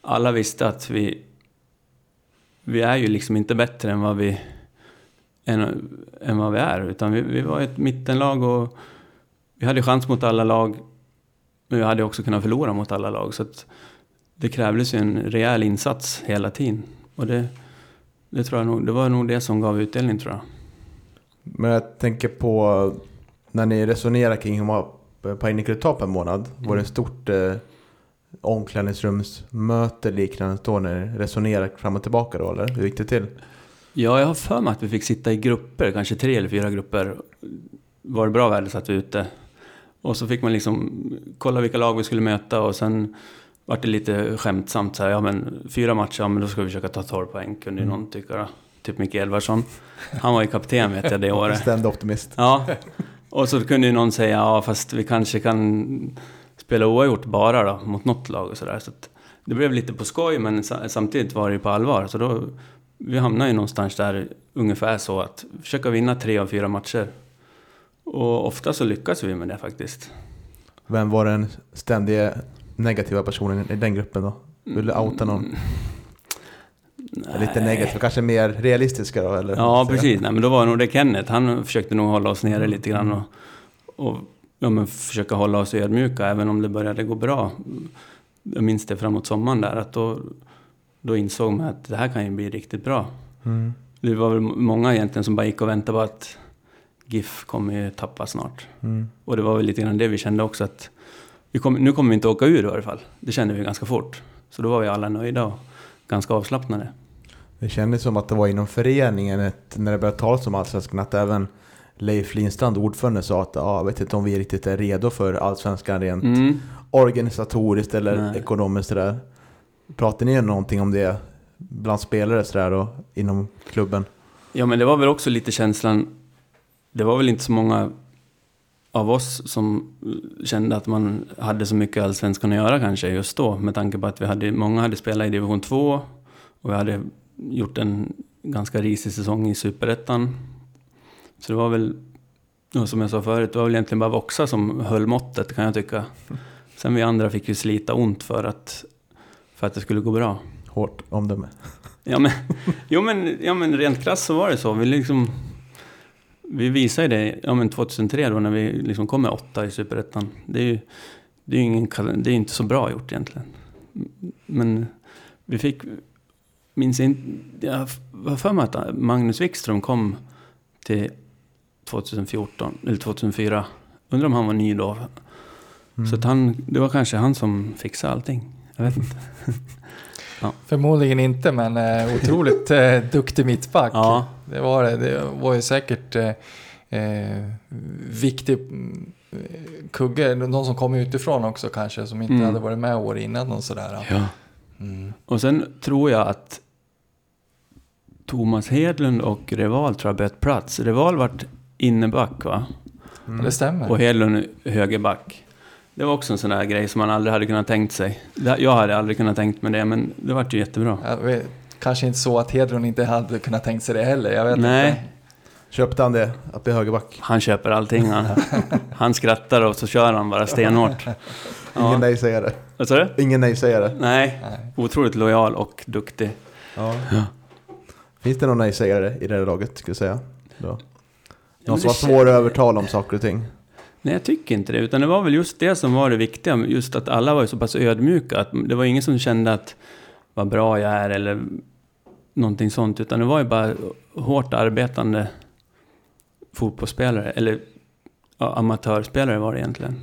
alla visste att vi, vi är ju liksom inte bättre än vad vi, än, än vad vi är. Utan vi, vi var ett mittenlag och vi hade chans mot alla lag, men vi hade också kunnat förlora mot alla lag. Så att det krävdes ju en rejäl insats hela tiden. Och det, det, tror jag nog, det var nog det som gav utdelning, tror jag. Men jag tänker på när ni resonerar kring hur många poäng ni kunde ta per månad. Mm. Var det ett stort eh, omklädningsrumsmöte liknande då när ni resonerar fram och tillbaka då, eller? Hur gick det till? Ja, jag har för mig att vi fick sitta i grupper, kanske tre eller fyra grupper. Var det bra väder satt vi ute. Och så fick man liksom kolla vilka lag vi skulle möta och sen var det lite skämtsamt så här, ja men fyra matcher, ja, men då ska vi försöka ta tolv poäng, kunde mm. någon tycka då. Typ Mikael Edvardsson. Han var ju kapten vet jag det året. Ständ optimist. Ja. Och så kunde ju någon säga, ja fast vi kanske kan spela oavgjort bara då mot något lag och sådär. Så, där. Så det blev lite på skoj, men samtidigt var det ju på allvar. Så då, vi hamnade ju någonstans där ungefär så att försöka vinna tre av fyra matcher. Och ofta så lyckas vi med det faktiskt. Vem var den ständiga negativa personen i den gruppen då? Vill du outa någon? Nej. Lite negativ, kanske mer realistiska då? Eller? Ja, precis. Nej, men då var nog det Kenneth. Han försökte nog hålla oss nere lite grann och, och ja, men försöka hålla oss ödmjuka även om det började gå bra. Jag minns det framåt sommaren där. Att då, då insåg man att det här kan ju bli riktigt bra. Mm. Det var väl många egentligen som bara gick och väntade på att GIF kommer ju tappa snart. Mm. Och det var väl lite grann det vi kände också att vi kom, nu kommer vi inte åka ur i alla fall. Det kände vi ganska fort. Så då var vi alla nöjda och ganska avslappnade. Det kändes som att det var inom föreningen ett, när det började talas om allsvenskan att även Leif Lindstrand, ordförande, sa att ah, vet inte om vi riktigt är redo för allsvenskan rent mm. organisatoriskt eller Nej. ekonomiskt. Där. Pratar ni någonting om det bland spelare så där, och inom klubben? Ja, men det var väl också lite känslan. Det var väl inte så många av oss som kände att man hade så mycket allsvenskan att göra kanske just då. Med tanke på att vi hade, många hade spelat i division två och vi hade gjort en ganska risig säsong i Superettan. Så det var väl, som jag sa förut, det var väl egentligen bara Voxa som höll måttet kan jag tycka. Sen vi andra fick ju slita ont för att, för att det skulle gå bra. Hårt omdöme. Ja, men, jo, men, ja, men rent krasst så var det så. Vi liksom... Vi visade det ja, men tjugohundratre då när vi liksom kom med åtta i Superettan. Det är ju det är ingen, det är inte så bra gjort egentligen. Men vi fick, minns inte, jag var för mig att Magnus Wikström kom till tjugofjorton eller tjugohundrafyra. Undrar om han var ny då. Mm. Så att han, det var kanske han som fixade allting. Jag vet inte. Ja. Förmodligen inte, men eh, otroligt eh, duktig mittback. Ja. Det var det. Det var ju säkert eh, eh, viktig kugge. Någon som kom utifrån också kanske, som inte mm. hade varit med år innan och sådär. Ja. Mm. Och sen tror jag att Thomas Hedlund och Reval tror jag bett plats. Reval vart inneback, va? Mm. Det stämmer. Och Hedlund högerback. Det var också en sån där grej som man aldrig hade kunnat tänkt sig. Jag hade aldrig kunnat tänkt mig det, men det var ju jättebra. Ja, kanske inte så att Hedlund inte hade kunnat tänkt sig det heller, jag vet Nej. inte. Köpte han det att bli högerback? Han köper allting. Han, han skrattar och så kör han bara stenhårt. Ja. Ingen nej säger det. Vad sa du? Ingen nej säger det. Nej, otroligt lojal och duktig. Ja. Ja. Finns det någon nej säger det i det här laget, skulle jag säga? Någon ja, som var svår att övertala om saker och ting? Nej, jag tycker inte det. Utan det var väl just det som var det viktiga. Just att alla var ju så pass ödmjuka. Att det var ingen som kände att vad bra jag är eller någonting sånt, utan det var ju bara hårt arbetande fotbollsspelare, eller ja, amatörspelare var det egentligen.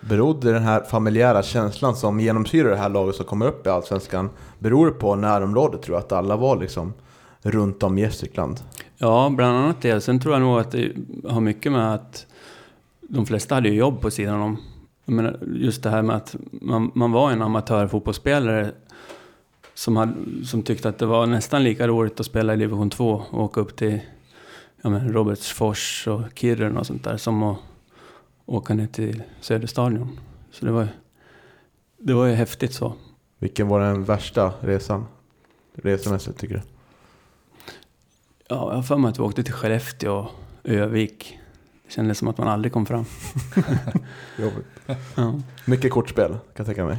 Berodde den här familjära känslan som genomsyrar det här laget som kommer upp i Allsvenskan, beror på närområdet, tror jag, att alla var liksom runt om Gästrikland? Ja, bland annat det. Sen tror jag nog att det har mycket med att de flesta hade ju jobb på sidan om. Jag menar, just det här med att man, man var en amatörfotbollsspelare som, hade, som tyckte att det var nästan lika roligt att spela i division två och åka upp till ja, men Robertsfors och Kiruna och sånt där som att åka ner till Söderstadion. Så det var, det var ju häftigt så. Vilken var den värsta resan? Resemässigt, tycker du? Ja, jag har för mig att vi åkte till Skellefteå och Övik. Det kändes som att man aldrig kom fram. Jobbigt. Ja. Mycket kortspel, kan jag tänka mig.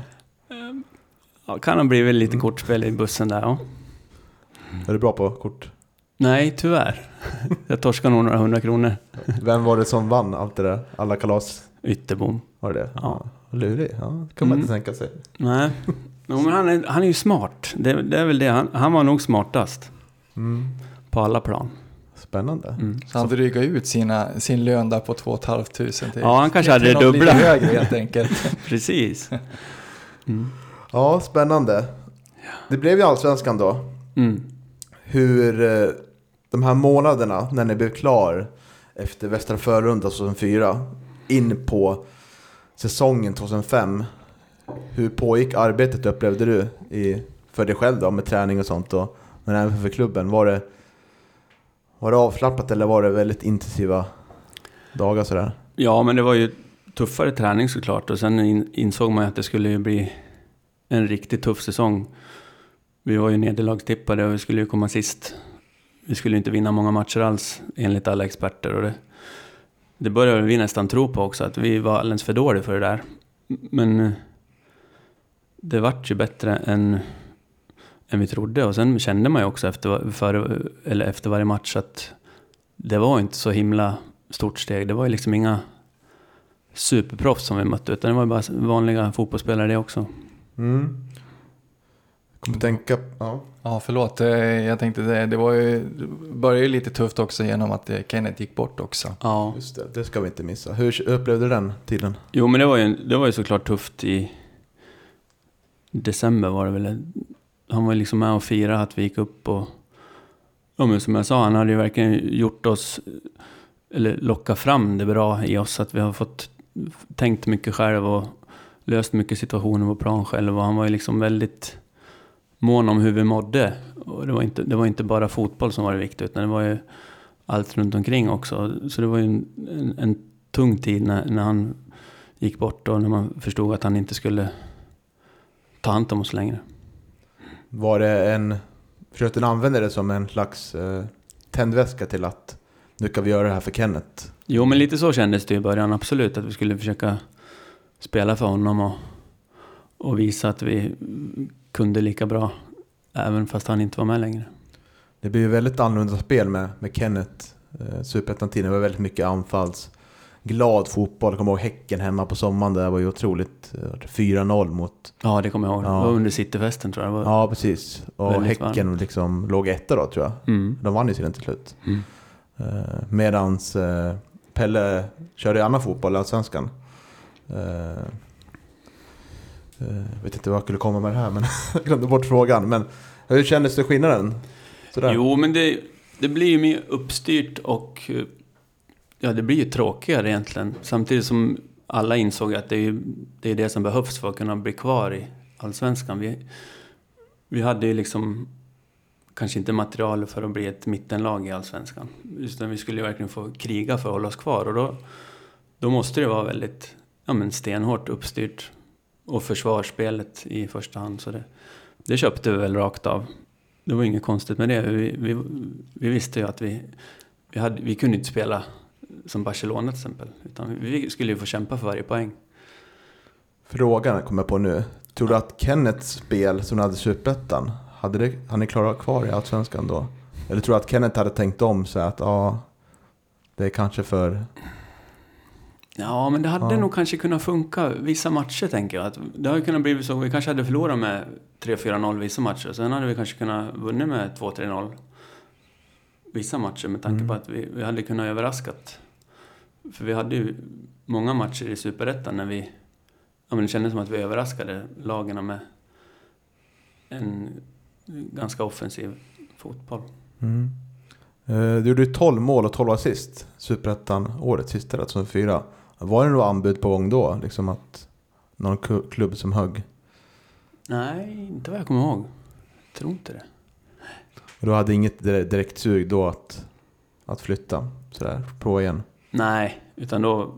Ja, kan ha blivit lite mm. kortspel i bussen där, ja. Är du bra på kort? Nej, tyvärr. Jag torskar nog några hundra kronor. Vem var det som vann allt det där? Alla kalas? Ytterbom. Var det det? Ja. Lurig, ja. Det kan man mm. inte tänka sig. Nej, no, men han, är, han är ju smart. Det, det är väl det. Han, han var nog smartast. Mm. På alla plan. Spännande. Mm. Så han drygade ut sina, sin lön där på två och ett halvt tusen. Till, ja, han kanske hade det dubbla. Högre, helt enkelt. Precis. Mm. Ja, spännande. Det blev ju Allsvenskan då. Mm. Hur de här månaderna när ni blev klar efter Västra förrundan tjugohundrafyra in på säsongen tjugohundrafem, hur pågick arbetet, upplevde du i, för dig själv då, med träning och sånt då, men även för klubben? Var det, var det avslappat eller var det väldigt intensiva dagar sådär? Ja, men det var ju tuffare träning såklart, och sen in, insåg man att det skulle bli en riktigt tuff säsong. Vi var ju nederlagstippade och vi skulle ju komma sist. Vi skulle inte vinna många matcher alls enligt alla experter. Och det, det började vi nästan tro på också, att vi var alldeles för dåliga för det där. Men det vart ju bättre än, än vi trodde. Och sen kände man ju också efter, för, eller efter varje match att det var inte så himla stort steg. Det var ju liksom inga superproffs som vi mötte, utan det var bara vanliga fotbollsspelare det också. Mm. Tänka, ja. ja, förlåt. Jag tänkte det, det var ju, började ju lite tufft också genom att Kenneth gick bort också. Ja. Just det, det ska vi inte missa. Hur upplevde du den tiden? Jo, men det var ju, det var ju såklart tufft. I december var det väl. Han var ju liksom med och firade att vi gick upp. Och ja, men som jag sa, han hade ju verkligen gjort oss, eller lockat fram det bra i oss, att vi har fått tänkt mycket själv och löst mycket situationer på plan själv. Och han var ju liksom väldigt mån om hur vi mådde, och det var inte, det var inte bara fotboll som var det viktigt, utan det var ju allt runt omkring också. Så det var ju en, en, en tung tid när, när han gick bort, och när man förstod att han inte skulle ta hand om oss längre. Var det en, försökte ni använda det som en slags eh, tändväska till att nu kan vi göra det här för Kenneth? Jo, men lite så kändes det i början, absolut, att vi skulle försöka spela för honom och, och visa att vi kunde lika bra, även fast han inte var med längre. Det blev ju väldigt annorlunda spel med, med Kenneth. Eh, Superettan-tiden var väldigt mycket anfalls. Glad fotboll. Jag kommer ihåg Häcken hemma på sommaren. Det var ju otroligt. fyra noll mot... Ja, det kommer jag ihåg. Ja. Det var under Cityfesten, tror jag. Det var, ja, precis. Och Häcken liksom låg etta då, tror jag. Mm. De vann ju sedan till slut. Mm. Eh, medans eh, Pelle körde i annan fotboll, Allsvenskan. Eh... Jag vet inte vad jag skulle komma med det här, men jag glömde bort frågan. Men hur kändes det, skillnaden? Sådär. Jo, men det, det blir ju mer uppstyrt och ja, det blir ju tråkigare egentligen. Samtidigt som alla insåg att det är, ju, det är det som behövs för att kunna bli kvar i Allsvenskan. Vi, vi hade ju liksom kanske inte material för att bli ett mittenlag i Allsvenskan. Just när vi skulle ju verkligen få kriga för att hålla oss kvar. Och då, då måste det vara väldigt ja, men stenhårt uppstyrt. Och försvarsspelet i första hand. Så det, det köpte vi väl rakt av. Det var inget konstigt med det. Vi, vi, vi visste ju att vi, vi, hade, vi kunde inte spela som Barcelona till exempel. Utan vi skulle ju få kämpa för varje poäng. Frågan kommer på nu. Tror du att Kenneths spel som hade Superettan, hade det, han är klara kvar i Allsvenskan då? Eller tror du att Kenneth hade tänkt om så att ja, det är kanske för... Ja, men det hade ja. nog kanske kunnat funka vissa matcher, tänker jag. Att det hade kunnat bli så. Vi kanske hade förlorat med tre fyra noll vissa matcher. Sen hade vi kanske kunnat vunnit med två tre noll vissa matcher, med tanke mm. på att vi, vi hade kunnat överraskat. För vi hade ju många matcher i Superettan när vi, ja, men det kändes som att vi överraskade lagarna med en ganska offensiv fotboll. Mm. Du gjorde tolv mål och tolv assist Superettan året sista, tjugohundrafyra. Var det något anbud på gång då? Liksom att någon klubb som högg? Nej, inte vad jag kommer ihåg. Jag tror inte det. Du hade inget direkt sug då att, att flytta? Sådär, prova igen? Nej, utan då,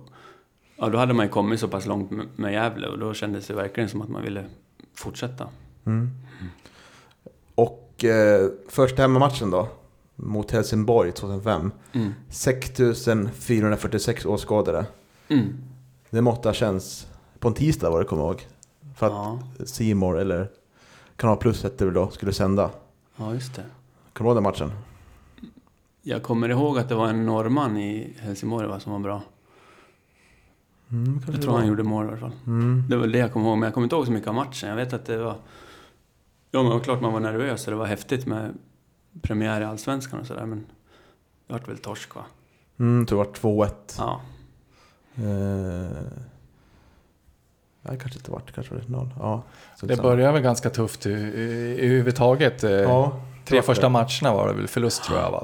ja, då hade man ju kommit så pass långt med Gävle, och då kändes det verkligen som att man ville fortsätta. Mm. Mm. Och eh, första hemmamatchen då? Mot Helsingborg tjugohundrafem. Mm. sex tusen fyrahundrafyrtiosex åskådare. Mm. Det måttet känns på en tisdag, var det kommer ihåg. För ja. att C More eller Kanal Plus hette det då, skulle sända. Ja, just det. Kommer du ihåg den matchen? Jag kommer ihåg att det var en norrman i Helsingborg, va, som var bra. Mm, jag tror han gjorde mål i alla fall. Mm. Det var det jag kommer ihåg, men jag kommer inte ihåg så mycket av matchen. Jag vet att det var... Ja, men klart man var nervös, och det var häftigt med premiär i Allsvenskan och sådär, men det vart väl torsk, va? Mm, det vart två ett. Ja. Eh, nej, kanske inte vart, kanske var det noll. Ja, det började väl ganska tufft i, i, i huvud taget. Ja, tre första det. matcherna var det väl förlust, tror jag, va?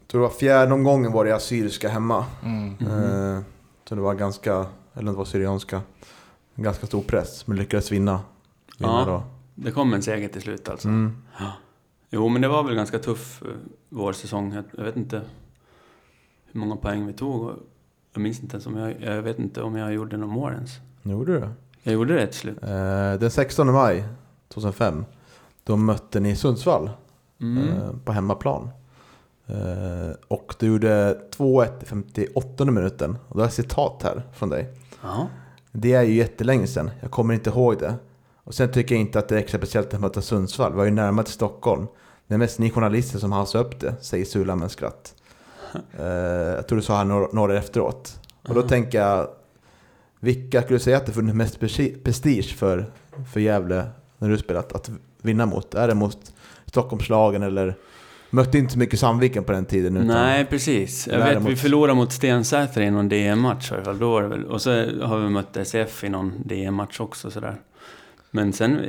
Jag tror det var fjärde omgången var det assyriska hemma. Mm. Mm. Eh, så det var ganska, eller det var syrianska, ganska stor press, men lyckades vinna. vinna ja, då. Det kom en seger till slut alltså. Mm. Ja. Jo, men det var väl ganska tuff vår säsong. Jag vet inte hur många poäng vi tog. Jag minns inte ens om jag, jag vet inte om jag gjorde någon mål ens. Gjorde du det? Jag gjorde det till slut. Eh, den sextonde maj tjugohundrafem, då mötte ni Sundsvall mm. eh, på hemmaplan. Eh, och du gjorde två ett i femtioåttonde minuten. Och det är citat här från dig. Aha. Det är ju jättelänge sedan. Jag kommer inte ihåg det. Och sen tycker jag inte att det är extra speciellt att möta Sundsvall. Vi var ju närmare till Stockholm. Det är mest ni journalister som halsar upp det, säger Sulan med en skratt. uh, jag tror du sa här några, några efteråt. Och då mm. tänker jag, vilka skulle du säga att det funnits mest prestige för, för Gävle när du spelat att vinna mot? Är det mot Stockholmslagen, eller mötte inte så mycket Sandviken på den tiden? Utan nej, precis. Jag vet, mot... vi förlorade mot Stensäter i någon D M-match. Då är det väl. Och så har vi mött S F i någon D M-match också, sådär. Men sen,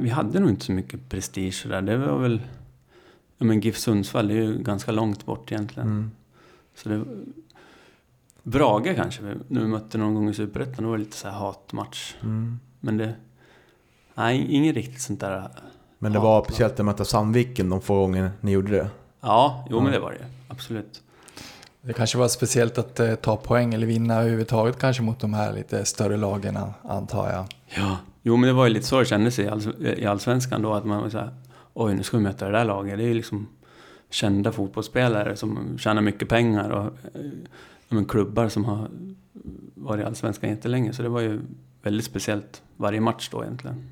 vi hade nog inte så mycket prestige så där. Det var väl, ja, men GIF Sundsvall är ju ganska långt bort egentligen. Mm. Så det, Brage kanske, nu mötte någon gång i Superettan, då var det lite så här hatmatch. Mm. Men det, nej, ingen riktigt sånt där. Men det hatmatch. Var speciellt att möta Sandviken de få gånger ni gjorde det. Ja, jo mm. men det var det, absolut. Det kanske var speciellt att eh, ta poäng eller vinna överhuvudtaget kanske mot de här lite större lagen, antar jag. Ja. Jo, men det var ju lite så det kändes i, all, i Allsvenskan då, att man var så här, oj, nu ska vi möta det där laget. Det är ju liksom kända fotbollsspelare som tjänar mycket pengar, och ja, men klubbar som har varit i Allsvenskan jättelänge. Så det var ju väldigt speciellt varje match då egentligen.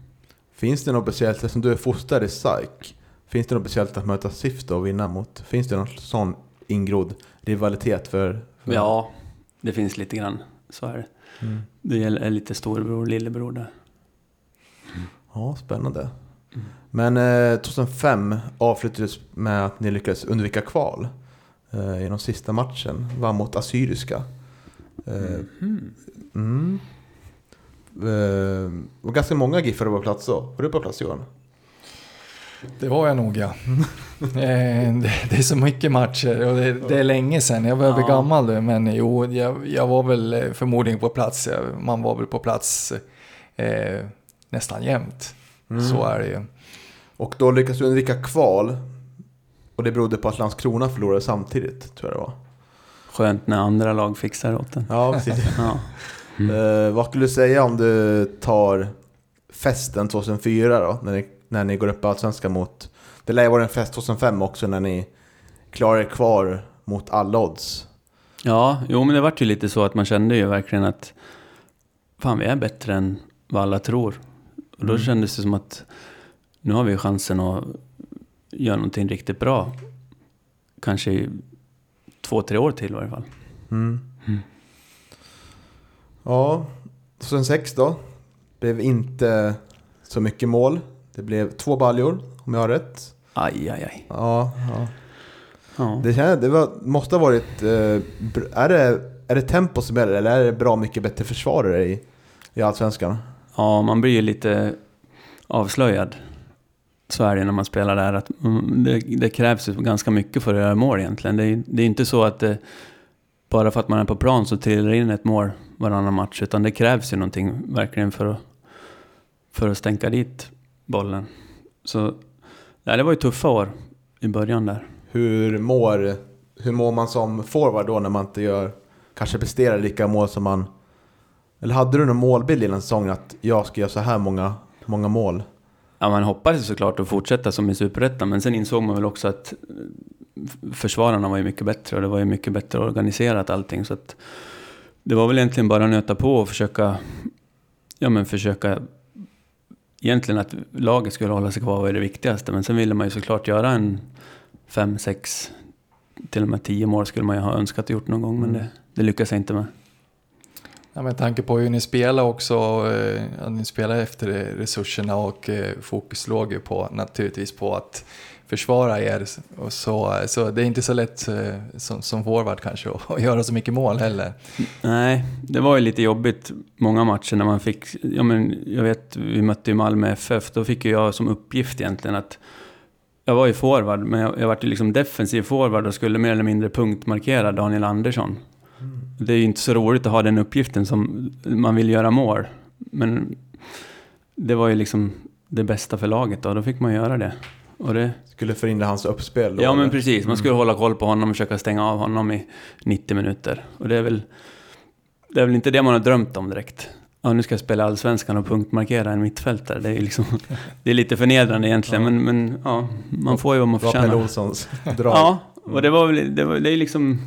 Finns det något speciellt, eftersom du är fostrad i Saik, finns det något speciellt att möta S I F och vinna mot? Finns det någon sån ingrodd rivalitet för, för... Ja, det finns lite grann, så är det. Mm. Det är lite storbror och lillebror där. Mm. Ja, spännande. Mm. Men eh, tjugohundrafem avslutades med att ni lyckades undvika kval eh, i den sista matchen, var mot assyriska. Eh, mm. Mm. Eh, och ganska många giffare var på plats då. Var du på plats, Johan? Det var jag nog, ja. eh, det, det är så mycket matcher, och det, det är länge sedan. Jag var väl ja. gammal då, men jo, jag, jag var väl förmodligen på plats. Man var väl på plats... Eh, nästan jämnt. Mm. Så är det ju. Och då lyckades du undvika kval, och det berodde på att Landskrona förlorade samtidigt, tror jag det var. Skönt när andra lag fixar åt den. Ja, precis. ja. Mm. Uh, vad skulle du säga om du tar festen tjugohundrafyra då, när ni, när ni går upp Allsvenskan mot, det lär ju vara en fest tjugohundrafem också, när ni klarar er kvar mot alla odds. Ja, jo, men det var ju lite så att man kände ju verkligen att fan, vi är bättre än vad alla tror. Och då mm. kändes det som att nu har vi chansen att göra någonting riktigt bra. Kanske två, tre år till i varje fall. Mm. Mm. Ja, tjugohundrasex då. Blev inte så mycket mål. Det blev två baljor, om jag har rätt. Aj, aj, aj. Ja, ja. ja. Det, känner, det var, måste ha varit... Eh, är, det, är det tempo som gäller, eller är det bra mycket bättre försvarare i, i Allsvenskan? Ja, man blir ju lite avslöjad. Så är det när man spelar där. Att det, det krävs ju ganska mycket för att göra mål egentligen. Det, det är inte så att... Det, bara för att man är på plan så trillar in ett mål varannan match, utan det krävs ju någonting verkligen för att, för att stänka dit bollen. Så ja, det var ju tuffa år i början där. Hur mår, hur mår man som forward då när man inte gör, kanske presterar lika mål som man, eller hade du någon målbild i den säsongen att jag ska göra så här många, många mål? Ja, man hoppades såklart att fortsätta som i Superettan, men sen insåg man väl också att försvararna var ju mycket bättre och det var ju mycket bättre organiserat allting, så att det var väl egentligen bara att nöta på och försöka ja men försöka egentligen att laget skulle hålla sig kvar var det viktigaste, men sen ville man ju såklart göra en fem, sex till och med tio mål skulle man ju ha önskat att gjort någon gång, men det, det lyckas inte med. Ja, med tanke på hur ni spelar också, ja, ni spelar efter resurserna och fokus låg ju på naturligtvis på att försvara er, och så, så det är inte så lätt som, som forward kanske att göra så mycket mål heller. Nej, det var ju lite jobbigt många matcher när man fick, ja men jag vet vi mötte ju Malmö F F, då fick ju jag som uppgift egentligen att jag var ju forward, men jag, jag var ju liksom defensiv forward och skulle mer eller mindre punktmarkera Daniel Andersson. Mm. Det är ju inte så roligt att ha den uppgiften som man vill göra mål, men det var ju liksom det bästa för laget då, då fick man göra det. Och det... Skulle förhindra hans uppspel då, ja men eller? Precis, man skulle mm. hålla koll på honom och försöka stänga av honom i nittio minuter. Och det är väl det är väl inte det man har drömt om direkt. Ja, nu ska jag spela Allsvenskan och punktmarkera en mittfältare. Det är liksom, det är lite förnedrande egentligen, ja. men men ja, man får ju vad man förtjänar. Pelle Olssons drag. Ja, och det var väl det, var, det är liksom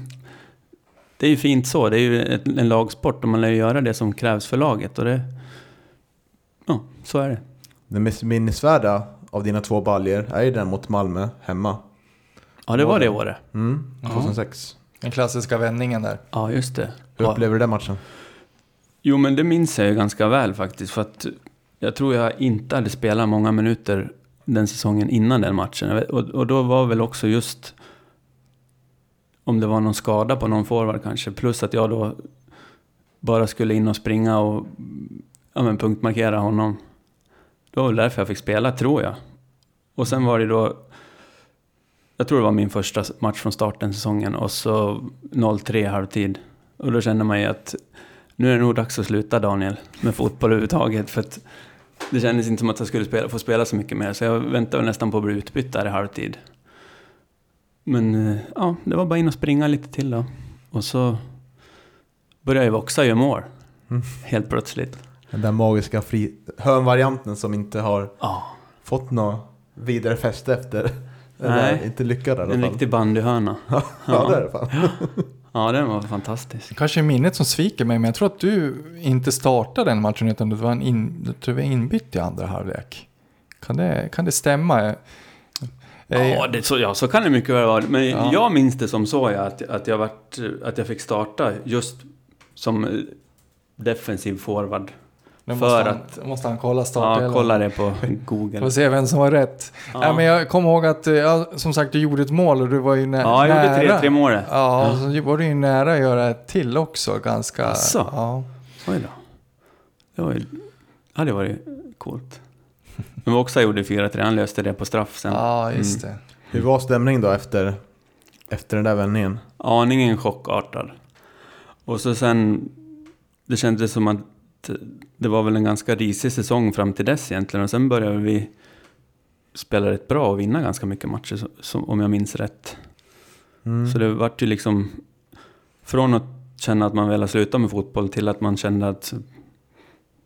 det är ju fint så, det är ju ett, en lagsport och man lär ju göra det som krävs för laget och det ja, så är det. Det mest minnesvärda av dina två baljer är ju den mot Malmö hemma. Ja, det var det året. Mm, tjugohundrasex. Den klassiska vändningen där. Ja, just det. Hur upplevde du den matchen? Jo, men det minns jag ju ganska väl faktiskt. För att jag tror jag inte hade spelat många minuter den säsongen innan den matchen. Och, och då var väl också just om det var någon skada på någon forward kanske. Plus att jag då bara skulle in och springa och ja, men punktmarkera honom. Det var därför jag fick spela, tror jag. Och sen var det då... Jag tror det var min första match från starten säsongen. Och så noll tre halvtid. Och då kände man ju att... Nu är det nog dags att sluta, Daniel. Med fotboll överhuvudtaget. För att det kändes inte som att jag skulle spela, få spela så mycket mer. Så jag väntade nästan på att bli utbytt där i halvtid. Men ja, det var bara in och springa lite till då. Och så började jag Voxa ju mål. Mm. Helt plötsligt. Den där magiska fri- hörnvarianten som inte har oh. fått något vidare fäste efter. Nej, inte lyckad i alla fall. En riktig bandyhörna. ja, ja, det är det fan. Ja, den var fantastisk. Kanske minnet som sviker mig, men jag tror att du inte startade den matchen utan du var, en in, du var inbytt i andra halvlek. Kan det, kan det stämma? Ja, det, så, ja, så kan det mycket väl vara. Men ja. jag minns det som så ja, att, att, jag vart, att jag fick starta just som defensiv forward. Nu för måste han, att måste han kolla starten. Ja, kolla det på Google. Får se vem som var rätt. Ja. Ja, men jag kommer ihåg att ja, som sagt du gjorde ett mål och du var ju nä- ja, jag nära. Gjorde tre, tre mål. Ja, ja. Så var du ju nära att göra ett till också ganska. Alltså. Ja. Oj då. Det var ju ja, det var ju coolt. Men också gjorde fyra tre, han löste det på straff sen. Ja, just det. Mm. Hur var stämningen då efter efter den där vändningen? Aningen chockartad. Och så sen det kändes som att det var väl en ganska risig säsong fram till dess egentligen, och sen började vi spela rätt bra och vinna ganska mycket matcher så, som, om jag minns rätt. Mm. Så det vart ju liksom från att känna att man ville sluta med fotboll till att man kände att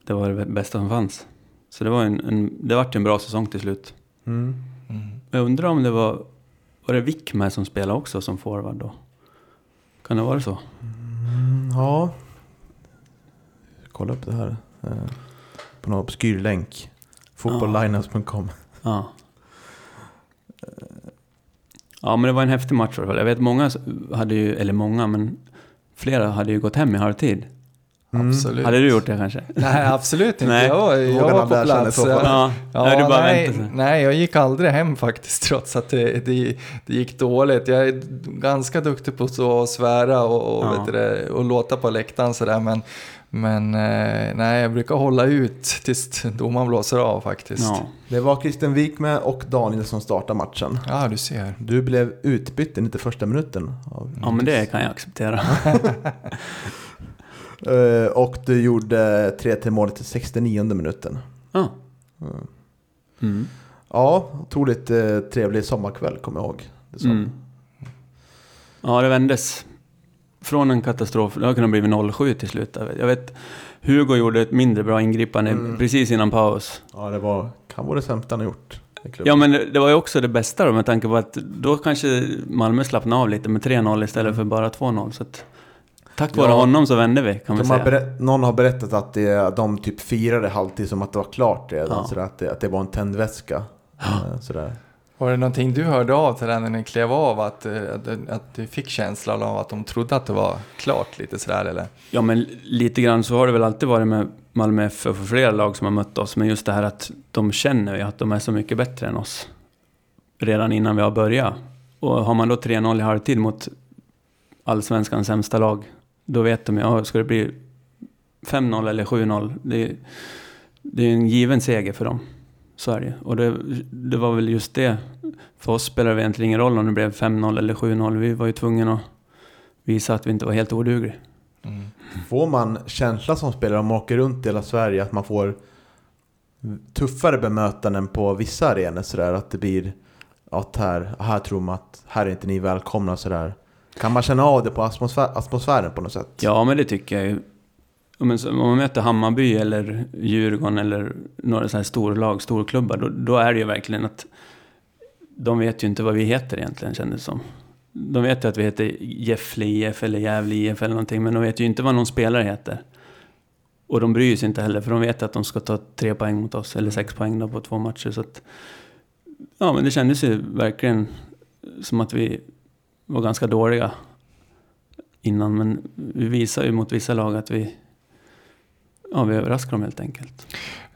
det var det bästa som fanns. Så det var en, en det vart en bra säsong till slut. Mm. Mm. Jag undrar om det var var det Vick med som spelade också som forward då? Kan det vara så? Mm, ja. Kolla upp det här eh, på någon obskyr länk. Fotbolllineups punkt com. Ja. Ja, men det var en häftig match i alla fall. Jag vet många hade ju, eller många, men flera hade ju gått hem i halvtid. Mm. Absolut. Hade du gjort det kanske? Nej, absolut inte. Nej. Jag, jag var på plats. Jag, ja. Ja, ja, du bara nej, nej, jag gick aldrig hem faktiskt, trots att det, det, det gick dåligt. Jag är ganska duktig på att svära och, och, ja. vet det, och låta på läktaren sådär, men, men nej, jag brukar hålla ut tills domaren blåser av faktiskt. Ja. Det var Christian Wikme och Daniel som startade matchen. Ja, du ser. Du blev utbytt inte första minuten. Av... Ja, men det kan jag acceptera. Uh, och du gjorde tre till målet till sextionionde minuten. Ja. Ah. Mm. Mm. Ja, otroligt uh, trevlig sommarkväll, kommer jag ihåg. Det mm. Ja, det vändes. Från en katastrof, det har kunnat bli noll sju till slut. Jag vet, Hugo gjorde ett mindre bra ingripande mm. precis innan paus. Ja, det var, kan vara det sämsta han har gjort. Ja, men det, det var ju också det bästa då, med tanke på att då kanske Malmö slappnade av lite med tre noll istället mm. för bara två noll, så att tack vare ja, honom så vände vi, kan man säga. Har berä- någon har berättat att det, de typ firade halvtid som att det var klart redan, ja. sådär, att, det, att det var en tändväska. Ja. Sådär. Var det någonting du hörde av till den när ni klev av, att, att, att du fick känslan av att de trodde att det var klart lite sådär, eller? Ja, men lite grann så har det väl alltid varit med Malmö F F och flera lag som har mött oss, men just det här att de känner ju att de är så mycket bättre än oss redan innan vi har börjat. Och har man då tre noll i halvtid mot allsvenskans sämsta lag, då vet de, ja, ska det bli fem noll eller sju noll, det är, det är en given seger för dem, så är det. Och det, det var väl just det, för oss spelade det egentligen ingen roll om det blev fem noll eller sju noll, vi var ju tvungna att visa att vi inte var helt odugliga. Mm. Får man känsla som spelare om man åker runt i hela Sverige att man får tuffare bemötanden på vissa arenor sådär, att det blir att här, här tror man att här är inte ni välkomna sådär? Kan man känna av det på atmosfär, atmosfären på något sätt? Ja, men det tycker jag ju. Om man möter Hammarby eller Djurgården eller några så här stora lag, storklubbar, då, då är det ju verkligen att de vet ju inte vad vi heter egentligen, kändes som. De vet ju att vi heter Gefle I F eller Gävle I F eller någonting, men de vet ju inte vad någon spelare heter. Och de bryr sig inte heller, för de vet att de ska ta tre poäng mot oss eller sex poäng då på två matcher. Så att, ja, men det kändes ju verkligen som att vi var ganska dåliga innan, men vi visar ju mot vissa lag att vi, ja, vi överraskar dem helt enkelt.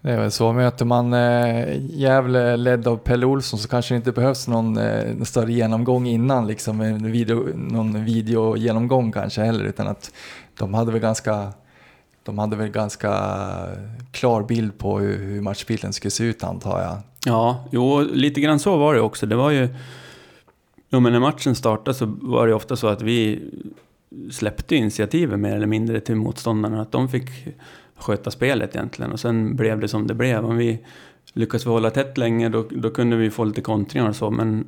Det är väl så, möter man eh, Gävle ledd av Pelle Olsson så kanske det inte behövs någon eh, större genomgång innan, liksom en video, någon videogenomgång kanske heller, utan att de hade väl ganska de hade väl ganska klar bild på hur, hur matchbilden skulle se ut, antar jag. Ja, jo, lite grann så var det också. Det var ju Ja, men när matchen startade så var det ofta så att vi släppte initiativet mer eller mindre till motståndarna. Att de fick sköta spelet egentligen. Och sen blev det som det blev. Om vi lyckades hålla tätt länge då, då kunde vi få lite kontringar och så. Men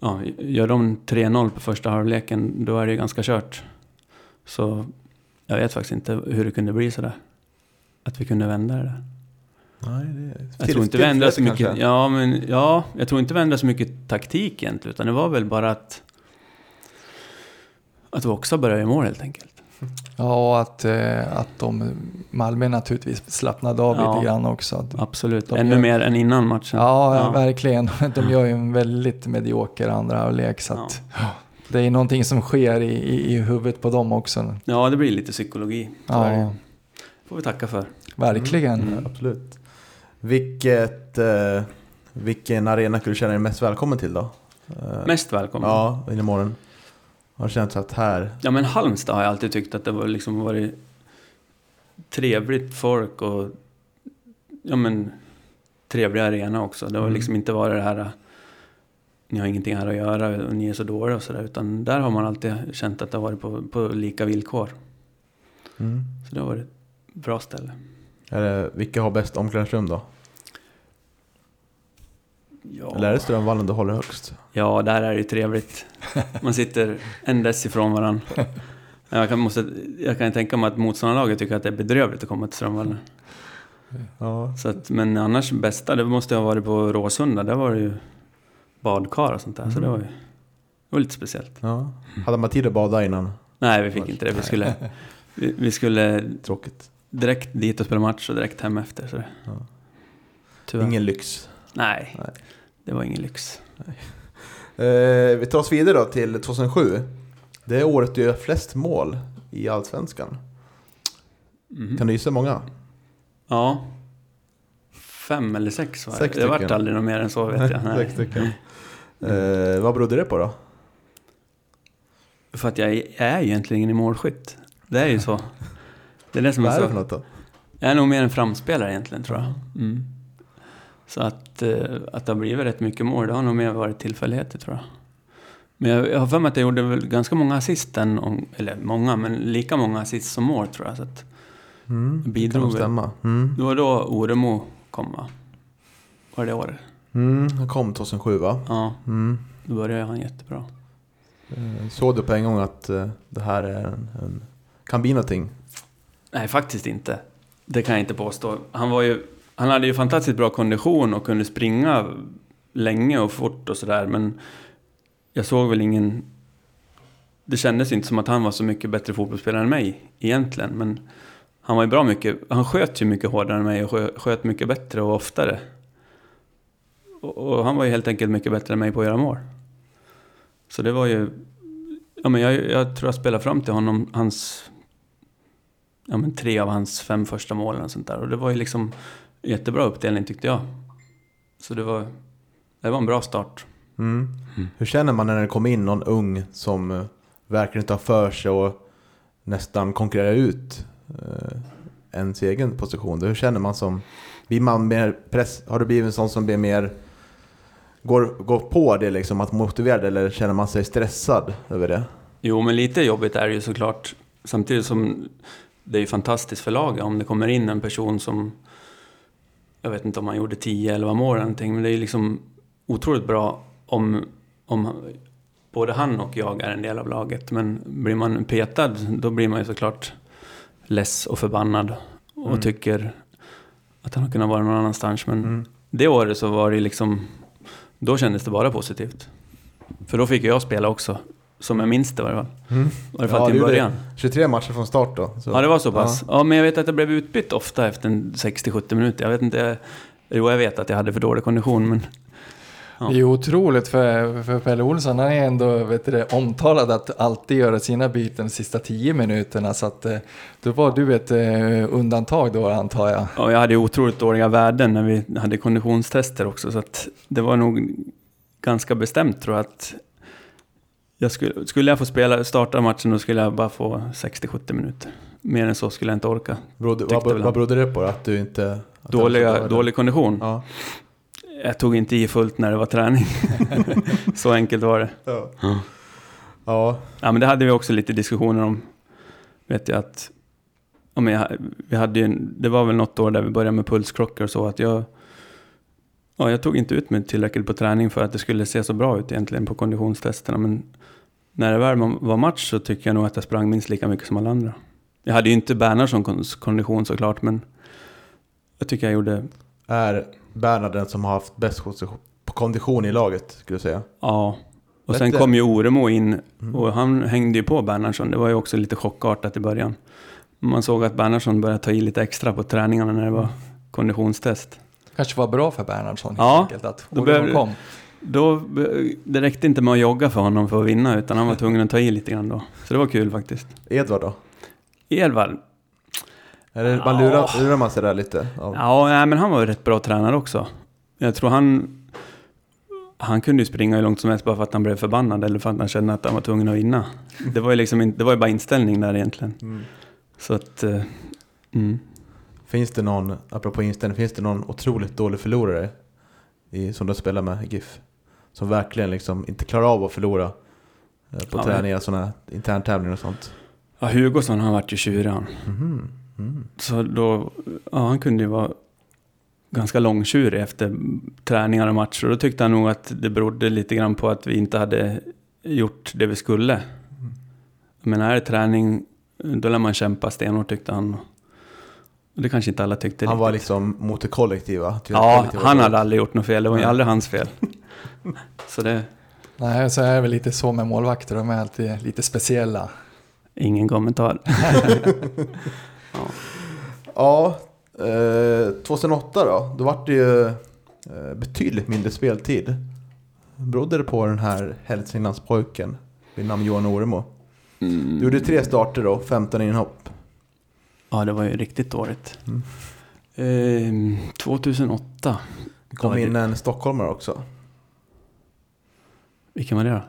ja, gör de tre noll på första halvleken, då är det ganska kört. Så jag vet faktiskt inte hur det kunde bli sådär. Att vi kunde vända det där. Nej, det... Jag tror inte vi ändrade så mycket. Ja, men ja, jag tror inte vi ändrade så mycket taktik egentligen, utan det var väl bara att att Voxa började i mål helt enkelt. Ja, och att eh, att de Malmö naturligtvis slappnade av ja, lite grann också. Absolut. De Ännu gör... mer än innan matchen. Ja, ja, verkligen. De gör ju en väldigt medioker andra halvlek, så att ja. det är någonting som sker i, i i huvudet på dem också. Ja, det blir lite psykologi. Ja. Får vi tacka för. Verkligen. Mm, mm. Absolut. Vilket, eh, vilken arena skulle du känna dig mest välkommen till då? Eh, mest välkommen? Ja, in i morgon. Har känts att här... Ja, men Halmstad har jag alltid tyckt att det var liksom varit trevligt folk och ja, men trevlig arena också. Det har mm. liksom inte varit det här ni har ingenting här att göra och ni är så dåliga och sådär, utan där har man alltid känt att det har varit på, på lika villkor. Mm. Så det har varit ett bra ställe. Är det, vilka har bäst omklädningsrum då? Ja. Eller är det Strömvallen du håller högst? Ja, där är det ju trevligt. Man sitter en dess ifrån varandra. Jag kan, måste, jag kan tänka mig att motståndarlaget tycker att det är bedrövligt att komma till Strömvallen. Ja. Så att, men annars bästa, det måste jag ha varit på Råsunda. Där var det ju badkar och sånt där. Mm. Så det var ju det var lite speciellt. Ja. Hade man tid att bada innan? Nej, vi fick inte det. Vi skulle... Vi, vi skulle Tråkigt. direkt dit och spela match och direkt hem efter. Så. Ja. Ingen lyx. Nej, Nej, det var ingen lyx. Nej. Eh, vi tar oss vidare då till tjugohundrasju. Det är året du gör flest mål i Allsvenskan. Mm. Kan du gissa många? Ja. Fem eller sex. Var det. Sex det vart aldrig något mer än så, vet jag. Nej. Sex stycken. Eh, vad berodde det på då? För att jag är ju egentligen i målskytt. Det är ju så. Det är det som är, är så. För något då? Jag är nog mer en framspelare egentligen, tror jag. Mm. Så att, att det har blivit rätt mycket mål, det har nog mer varit tillfälligheter, tror jag. Men jag, jag har för mig att jag gjorde väl ganska många assist, om, eller många, men lika många assist som mål, tror jag. Så att mm, det bidrog väl. Mm. Det var då Oremo kom, va? Var det året? Mm, han kom tjugohundrasju, va? Ja, mm. Då började han jättebra. Såg du på en gång att det här är en, en, kan bli någonting? Nej, faktiskt inte. Det kan jag inte påstå. Han var ju, han hade ju fantastiskt bra kondition och kunde springa länge och fort och sådär, men jag såg väl ingen, det kändes inte som att han var så mycket bättre fotbollsspelare än mig egentligen, men han var ju bra mycket, han sköt ju mycket hårdare än mig och skö, sköt mycket bättre och oftare. Och, och han var ju helt enkelt mycket bättre än mig på att göra mål. Så det var ju, ja, men jag, jag tror jag spelade fram till honom hans, ja, men tre av hans fem första målen och sånt där. Och det var ju liksom jättebra uppdelning, tyckte jag. Så det var, det var en bra start. Mm. Mm. Hur känner man när det kommer in någon ung som verkligen tar för sig och nästan konkurrerar ut eh, ens egen position? Hur känner man som, blir man mer press, har det blivit en sån som blir mer, går, går på det liksom, att motivera det, eller känner man sig stressad över det? Jo, men lite jobbigt är det ju såklart. Samtidigt som det är ju fantastiskt för laget om det kommer in en person som, jag vet inte om han gjorde tio elva mål eller någonting, men det är ju liksom otroligt bra om, om både han och jag är en del av laget. Men blir man petad, då blir man ju såklart less och förbannad och mm. tycker att han har kunnat vara någon annanstans. Men mm. det året så var det liksom, då kändes det bara positivt. För då fick jag spela också. Som jag minns det var det väl. Mm. Var det ja, det början? tjugotre matcher från start då. Så. Ja, det var så pass. Ja. Ja, men jag vet att jag blev utbytt ofta efter sextio till sjuttio minuter. Jag vet inte, jo, jag vet att jag hade för dålig kondition, men ja. Det är otroligt för, för Pelle Olsson. Han är ändå, vet du, omtalad att alltid göra sina byten de sista tio minuterna. Så att då var du ett undantag då, antar jag. Ja, jag hade otroligt dåliga värden när vi hade konditionstester också. Så att det var nog ganska bestämt, tror jag, att jag skulle, skulle jag få spela, starta matchen, då skulle jag bara få sextio till sjuttio minuter. Mer än så skulle jag inte orka. Brodde, vad, vad berodde det på då? Att du inte, att Dåliga, dålig kondition? Ja. Jag tog inte i fullt när det var träning. Så enkelt var det. Ja. Ja. Ja, men det hade vi också lite diskussioner om. Vet jag att om jag, vi hade ju, det var väl något år där vi började med pulskrockar och så, att jag, ja, jag tog inte ut mig tillräckligt på träning för att det skulle se så bra ut egentligen på konditionstesterna. Men när det väl var match så tycker jag nog att jag sprang minst lika mycket som alla andra. Jag hade ju inte Bernhard som kondition såklart, men jag tycker jag gjorde... Är Bernhard den som har haft bäst kondition i laget, skulle jag säga? Ja, och Lätt sen det. kom ju Oremo in och han hängde ju på Bernhardsson. Det var ju också lite chockartat i början. Man såg att Bernhardsson började ta i lite extra på träningarna när det var konditionstest. Kanske var bra för Bernhardsson, ja, helt enkelt, att då behövde, kom. Då, det räckte inte med att jogga för honom för att vinna, utan han var tvungen att ta i lite grann då. Så det var kul faktiskt. Edvard då? Edvard? Eller man lurar, lurar man sig där lite? Ja, ja, nej, men han var ju rätt bra tränare också. Jag tror han han kunde ju springa hur långt som helst bara för att han blev förbannad eller för att han kände att han var tvungen att vinna. Det var ju, liksom, det var ju bara inställning där egentligen. Mm. Så att... Mm. Finns det någon, apropå inställning, finns det någon otroligt dålig förlorare i, som du spelar med GIF? Som verkligen liksom inte klarar av att förlora på ja, träningar, sådana interntävlingar och sånt? Ja, Hugosson, han vart ju tjurig han. Mm-hmm. Mm. Så då, ja, han kunde ju vara ganska långtjurig efter träningar och matcher. Då tyckte han nog att det berodde lite grann på att vi inte hade gjort det vi skulle. Mm. Men när det är träning, då lär man kämpa stenhårt, tyckte han. Det kanske inte alla tyckte. Han riktigt. Var liksom mot det kollektiva. Ja, kollektiva han hade aldrig gjort något fel. Det var ju aldrig hans fel. Så det... Nej, så är det väl lite så med målvakter. De är alltid lite speciella. Ingen kommentar. Ja, ja eh, tjugohundraåtta då. Då var det ju betydligt mindre speltid. Berodde det på den här Hälsinglandspojken vid namn Johan Oremo? Mm. Du gjorde tre starter då, femton inhopp. Ja, det var ju riktigt dåligt. Mm. Eh, tjugohundraåtta. Det kom in en stockholmare också. Vilken var det då?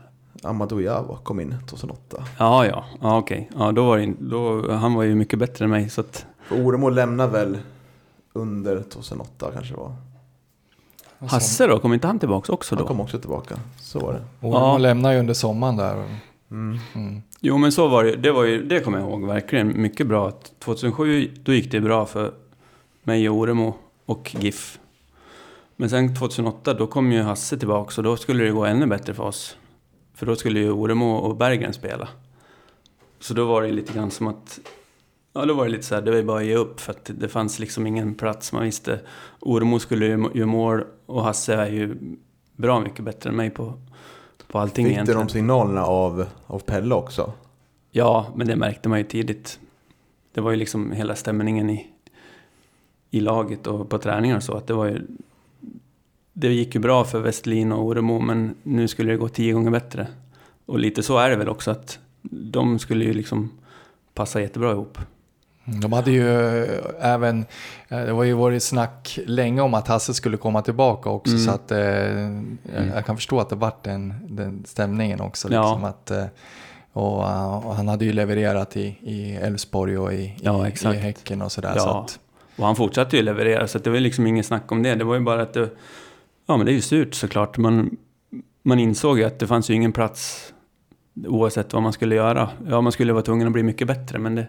Amadou Java kom in tjugohundraåtta. Ja, ja. Ja, okej. Ja, då var det in, då, han var ju mycket bättre än mig. Så att... Oremo lämnade väl under tjugohundraåtta kanske det var. Hasse då? Kom inte han tillbaka också då? Han kom också tillbaka. Så var det. Oremo ja. lämnade ju under sommaren där. Mm. Mm. Jo, men så var det. Det, var ju, det kommer jag ihåg verkligen mycket bra. tjugohundrasju, då gick det bra för mig och Oremo och GIF. Men sen tjugohundraåtta, då kom ju Hasse tillbaka. Så då skulle det gå ännu bättre för oss. För då skulle ju Oremo och Berggren spela. Så då var det lite grann som att... Ja, då var det lite så här, det var bara att ge upp. För att det fanns liksom ingen plats. Man visste, Oremo skulle ju, ju mål. Och Hasse är ju bra mycket bättre än mig på... på allting. Fick egentligen. Fick de signalerna av, av Pelle också? Ja, men det märkte man ju tidigt. Det var ju liksom hela stämningen i, i laget och på träningar och så. Att det, var ju, det gick ju bra för Westlin och Oremo, men nu skulle det gå tio gånger bättre. Och lite så är det väl också, att de skulle ju liksom passa jättebra ihop. De hade ju även, det var ju varit snack länge om att Hasse skulle komma tillbaka också, mm. så att eh, jag, jag kan förstå att det var den, den stämningen också. Liksom, ja. Att, och, och han hade ju levererat i Älvsborg och i, i, ja, i Häcken och sådär. Ja. Så att, och han fortsatte ju leverera, så att det var liksom ingen snack om det. Det var ju bara att det, ja men det är ju surt såklart. Man, man insåg ju att det fanns ju ingen plats oavsett vad man skulle göra. Ja, man skulle vara tvungen att bli mycket bättre, men det...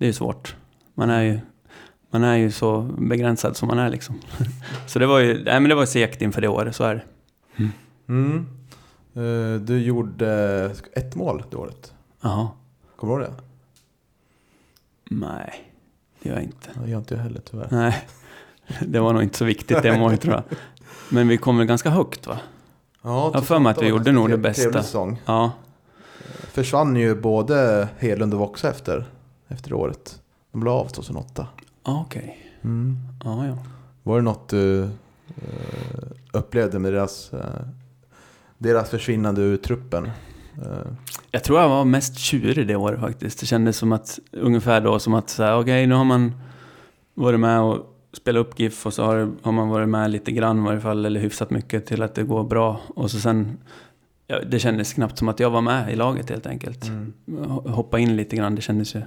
Det är svårt. Man är ju, man är ju så begränsad som man är liksom. Så det var ju, nej men det var segt inför det året, så är det. Mm. Mm. Uh, du gjorde ett mål det året. Aha. Kommer du ihåg det? Nej, det gör jag inte. Jag gör inte jag heller tyvärr. Nej, det var nog inte så viktigt det målet tror jag. Men vi kom väl ganska högt va? Ja, jag för mig att vi gjorde nog det bästa. Ja. Försvann ju både Hedlund och Voxa efter. Efter året. De blev av tjugohundraåtta. Ah, okej. Okay. Mm. Ah, ja. Var det något du uh, upplevde med deras, uh, deras försvinnande ur truppen? Uh. Jag tror jag var mest tjurig det året faktiskt. Det kändes som att, ungefär då, som att okej, okay, nu har man varit med och spelat upp GIF och så har, har man varit med lite grann i varje fall, eller hyfsat mycket till att det går bra. Och så sen... Ja, det kändes knappt som att jag var med i laget helt enkelt. Mm. Hoppa in lite grann, det kändes ju...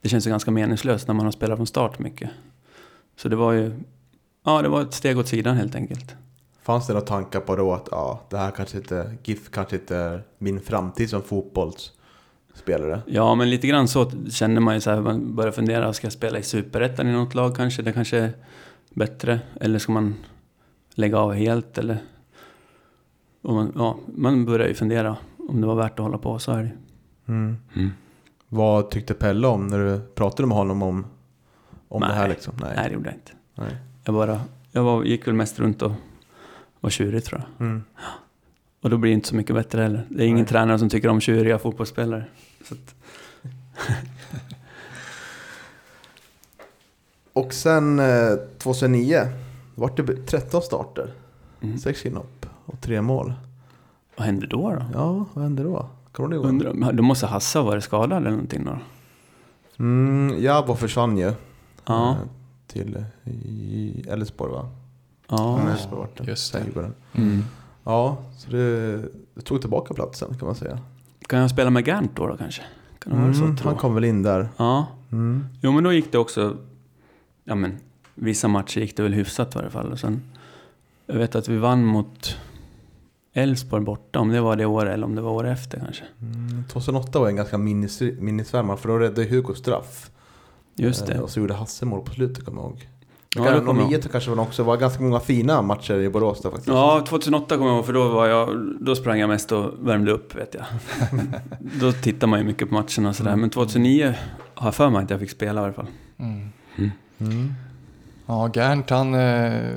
Det känns ju ganska meningslöst när man har spelat från start mycket. Så det var ju... Ja, det var ett steg åt sidan helt enkelt. Fanns det några tankar på då att ja, det här kanske inte... GIF kanske inte är min framtid som fotbollsspelare? Ja, men lite grann så känner man ju så här... Man börjar fundera, ska jag spela i Superettan i något lag kanske? Det kanske är bättre. Eller ska man lägga av helt? Eller... Och man, ja, man började ju fundera om det var värt att hålla på, så är det. Mm. Mm. Vad tyckte Pelle om när du pratade med honom om, om nej, det här? Liksom? Nej. nej, det gjorde jag inte. Nej. Jag, bara, jag var, gick väl mest runt och var tjurig tror jag. Mm. Och då blir det inte så mycket bättre heller. Det är ingen nej. tränare som tycker om tjuriga fotbollsspelare. Så att... Och sen tjugohundranio var det tretton starter. Mm. Sex inhopp. Och tre mål. Vad hände då då? Ja, vad hände då? Undrar, du måste Hassa vara skadad eller någonting då? Mm, jag var försvann ju. Ja. Till Älvsborg va? Ja. Älvsborg. Just det. Mm. Ja, så det tog tillbaka platsen kan man säga. Kan jag spela med Gant då då kanske? Kan mm, så han kom väl in där. Ja. Mm. Jo, men då gick det också... Ja, men vissa matcher gick det väl hyfsat i alla fall. Och sen... Jag vet att vi vann mot Älvsborg borta, om det var det året eller om det var året efter kanske. Mm, tjugohundraåtta var en ganska minnesvärma, för då räddade Hugo straff. Just det. Eh, och så gjorde Hasse mål på slutet, kommer jag ihåg. Ja, det kommer jag ihåg. Det kanske var också var ganska många fina matcher i Borås där faktiskt. Ja, tjugohundraåtta kommer jag ihåg, för då, var jag, då sprang jag mest och värmde upp, vet jag. Då tittar man ju mycket på matcherna och sådär. Mm. Men tjugohundranio har jag för mig att jag fick spela i alla fall. Mm. Mm. Mm. Ja, Gärnt, han... Eh...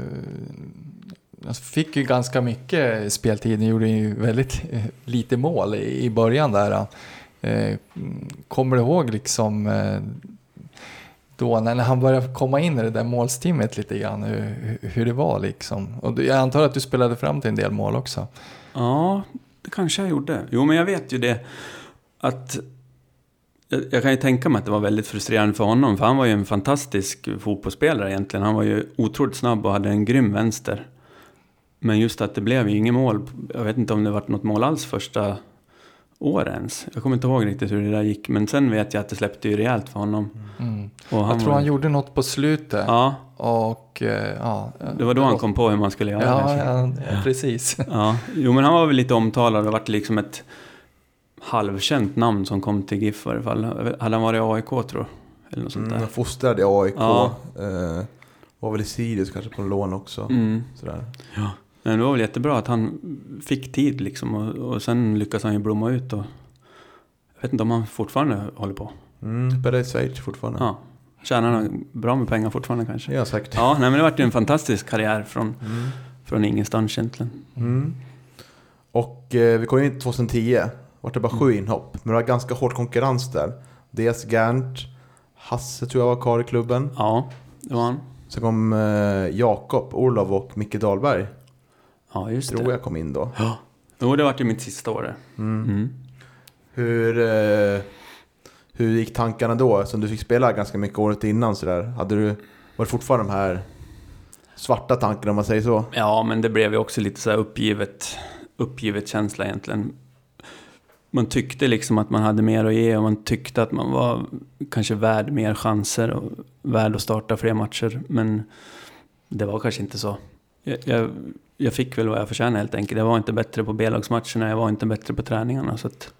Han fick ju ganska mycket speltid. Han gjorde ju väldigt lite mål i början där. Kommer du ihåg liksom då när han började komma in i det där målstimmet lite grann, hur det var liksom? Och jag antar att du spelade fram till en del mål också. Ja, det kanske jag gjorde. Jo, men jag vet ju det att Jag kan ju tänka mig att det var väldigt frustrerande för honom, för han var ju en fantastisk fotbollsspelare egentligen. Han var ju otroligt snabb och hade en grym vänster. Men just att det blev ju ingen mål. Jag vet inte om det var något mål alls första årens. Jag kommer inte ihåg riktigt hur det där gick. Men sen vet jag att det släppte ju rejält för honom. Mm. Och han jag tror var... han gjorde något på slutet. Ja. Och, ja, det var då det han var... kom på hur man skulle göra. Ja, ja, ja precis. Ja. Jo, men han var väl lite omtalad och varit liksom ett halvkänt namn som kom till GIF i alla fall. Hade han varit i A I K, tror eller något sånt där. Mm, han fostrade i A I K. Ja. Eh, var väl i Sirius kanske på en lån också. Mm. Sådär. Ja. Men det var väl jättebra att han fick tid liksom, och, och sen lyckades han ju blomma ut. Och jag vet inte om han fortfarande håller på. Mm, Pelle i Schweiz fortfarande. Ja. Tjänar han bra med pengar fortfarande kanske. Ja, säkert. Ja, nej, men det har varit en fantastisk karriär från, mm. från ingenstans egentligen. Mm. Och eh, vi kom in i tjugohundratio. Vart det bara sju inhopp. Men det var ganska hård konkurrens där. D S Gernt. Hasse tror jag var kvar i klubben. Ja, det var han. Så kom eh, Jakob Orlov och Micke Dahlberg. Ja, just tror det. Jag kom in då. Ja, då det vart ju mitt sista år. Mm. Mm. Hur, eh, hur gick tankarna då? Som du fick spela ganska mycket året innan. Så där. Hade du, var det fortfarande de här svarta tankarna om man säger så? Ja, men det blev ju också lite så här uppgivet, uppgivet känsla egentligen. Man tyckte liksom att man hade mer att ge och man tyckte att man var kanske värd mer chanser och värd att starta fler matcher. Men det var kanske inte så. Jag, jag, jag fick väl vad jag förtjänade helt enkelt. Jag var inte bättre på B-lagsmatcherna, jag var inte bättre på träningarna. Så att,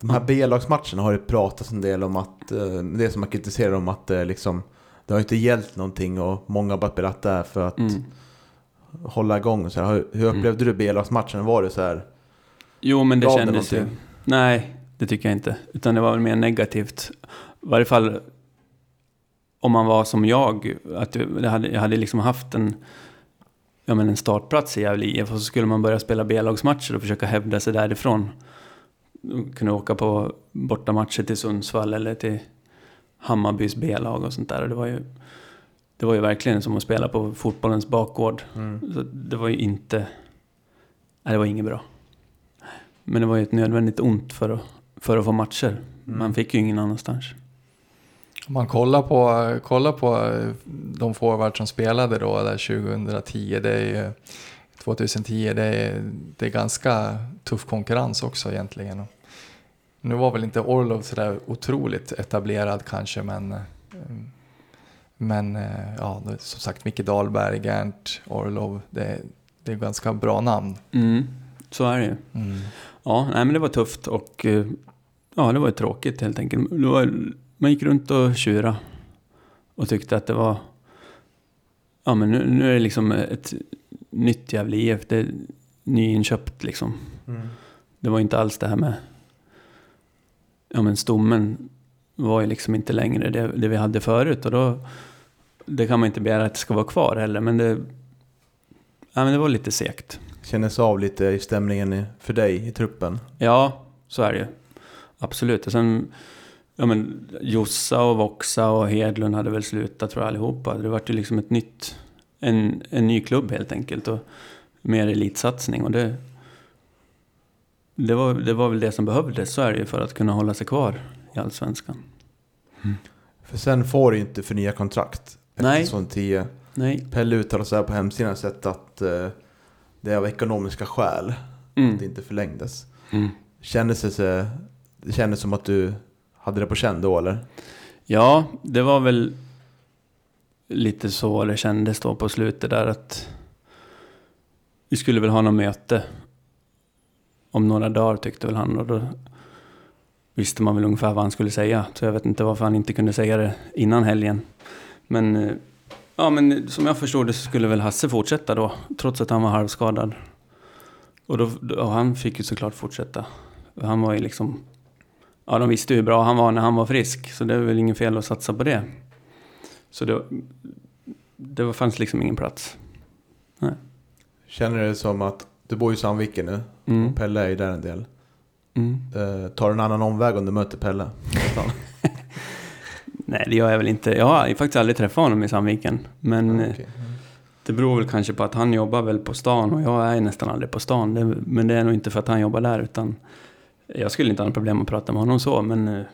de här B-lagsmatcherna har det pratats en del om att, det som man kritiserar om att liksom, det har inte hjälpt någonting och många har bara spelat där för att mm. hålla igång. Så här, hur, hur upplevde mm. du B-lagsmatchen? Var det så här? Jo, men det Gav kändes det ju... Nej, det tycker jag inte. Utan det var väl mer negativt. I varje fall om man var som jag, att jag hade, jag hade liksom haft en, ja, men en startplats i Gefle I F och så skulle man börja spela B-lagsmatcher och försöka hävda sig därifrån. Kunde åka på bortamatcher till Sundsvall eller till Hammarbys B-lag och sånt där. Och det var ju, det var ju verkligen som att spela på fotbollens bakgård. Mm. Så det var ju inte... Nej, det var inget bra. Men det var ju ett nödvändigt ont för att, för att få matcher. Mm. Man fick ju ingen annanstans. Om man kollar på, kollar på de forward som spelade då där tjugohundratio, det är, tjugohundratio det är, det är ganska tuff konkurrens också egentligen. Nu var väl inte Orlov så där otroligt etablerad kanske, men, men ja, som sagt Micke Dahlberg, Gernt, Orlov, det, det är ganska bra namn. Mm. Så är det ju. Mm. Ja, nej, men det var tufft och ja, det var tråkigt helt enkelt. Var, man gick runt och tjura och tyckte att det var, ja, men nu, nu är det liksom ett nytt Gefle I F, det är nyinköpt liksom. Mm. Det var inte alls det här med, ja, men stommen var ju liksom inte längre det, det vi hade förut, och då det kan man inte begära att det ska vara kvar heller, men det, ja, men det var lite segt. Kändes av lite i stämningen för dig i truppen? Ja, så är det ju. Absolut. Och sen, ja, men Jossa och Voxa och Hedlund hade väl slutat, tror jag, allihopa. Det var ju liksom ett nytt, en, en ny klubb helt enkelt och mer elitsatsning. Och det, det, var, det var väl det som behövdes, så är det ju, för att kunna hålla sig kvar i Allsvenskan. Mm. För sen får du inte förnya kontrakt. Nej. Sån tio. Nej. Pelle uttalar så här på hemsidan sett att det är av ekonomiska skäl mm. att det inte förlängdes. Mm. Kändes det, så, det kändes som att du hade det på känn då, eller? Ja, det var väl lite så det kändes då på slutet där, att vi skulle väl ha något möte om några dagar tyckte väl han, och då visste man väl ungefär vad han skulle säga. Så jag vet inte varför han inte kunde säga det innan helgen. Men... Ja, men som jag förstod det så skulle väl Hasse fortsätta då, trots att han var halvskadad. Och, då, och han fick ju såklart fortsätta. Han var ju liksom... Ja, de visste hur bra han var när han var frisk, så det var väl ingen fel att satsa på det. Så det, det fanns liksom ingen plats. Nej. Känner du det som att... Du bor ju i Sandviken nu, mm. och Pelle är ju där en del. Mm. Uh, tar en annan omväg om du möter Pelle? Nej, det gör jag väl inte. Jag har faktiskt aldrig träffat honom i Sandviken. Men okay. mm. det beror väl kanske på att han jobbar väl på stan och jag är nästan aldrig på stan. Det, men det är nog inte för att han jobbar där, utan jag skulle inte ha något problem att prata med honom så. Men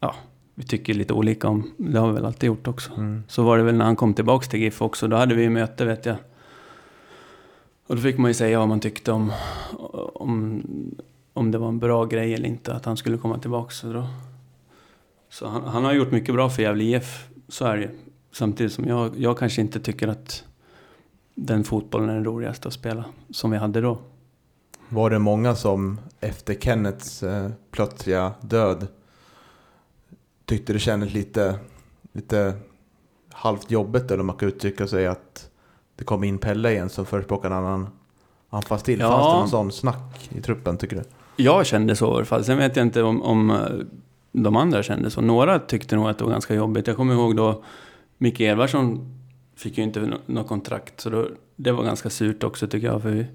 ja, vi tycker lite olika om. Det har vi väl alltid gjort också. Mm. Så var det väl när han kom tillbaka till GIF också. Då hade vi ju möte, vet jag. Och då fick man ju säga vad man tyckte om, om, om det var en bra grej eller inte. Att han skulle komma tillbaka. Så, då. så han, han har gjort mycket bra för Gefle I F. Så är det ju. Samtidigt som jag, jag kanske inte tycker att den fotbollen är den roligaste att spela. Som vi hade då. Var det många som efter Kenneths eh, plötsliga död tyckte det kändes lite, lite halvt jobbigt, eller man kan uttrycka sig att det kom in Pelle igen som förespråkade en annan anfallsstil? Ja. Fanns det någon sån snack i truppen, tycker du? Jag kände så i alla fall. Sen vet jag inte om, om de andra kände så. Några tyckte nog att det var ganska jobbigt. Jag kommer ihåg då Mikael Edvardsson fick ju inte något no- kontrakt, så då, det var ganska surt också, tycker jag, för vi,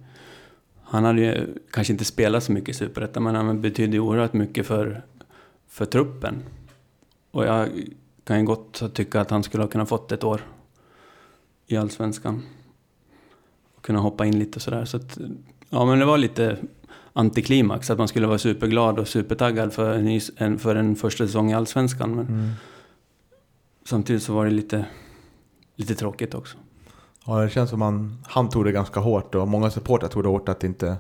han hade ju kanske inte spelat så mycket i Superettan, men han betydde ju oerhört mycket för, för truppen. Och jag kan ju gott tycka att han skulle ha kunnat fått ett år i Allsvenskan. Och kunna hoppa in lite och sådär. Så att, ja, men det var lite antiklimax. Att man skulle vara superglad och supertaggad för en, en, för en första säsong i Allsvenskan. Men mm. samtidigt så var det lite, lite tråkigt också. Ja, det känns som man, han tog det ganska hårt. Och många supportrar tog det hårt att inte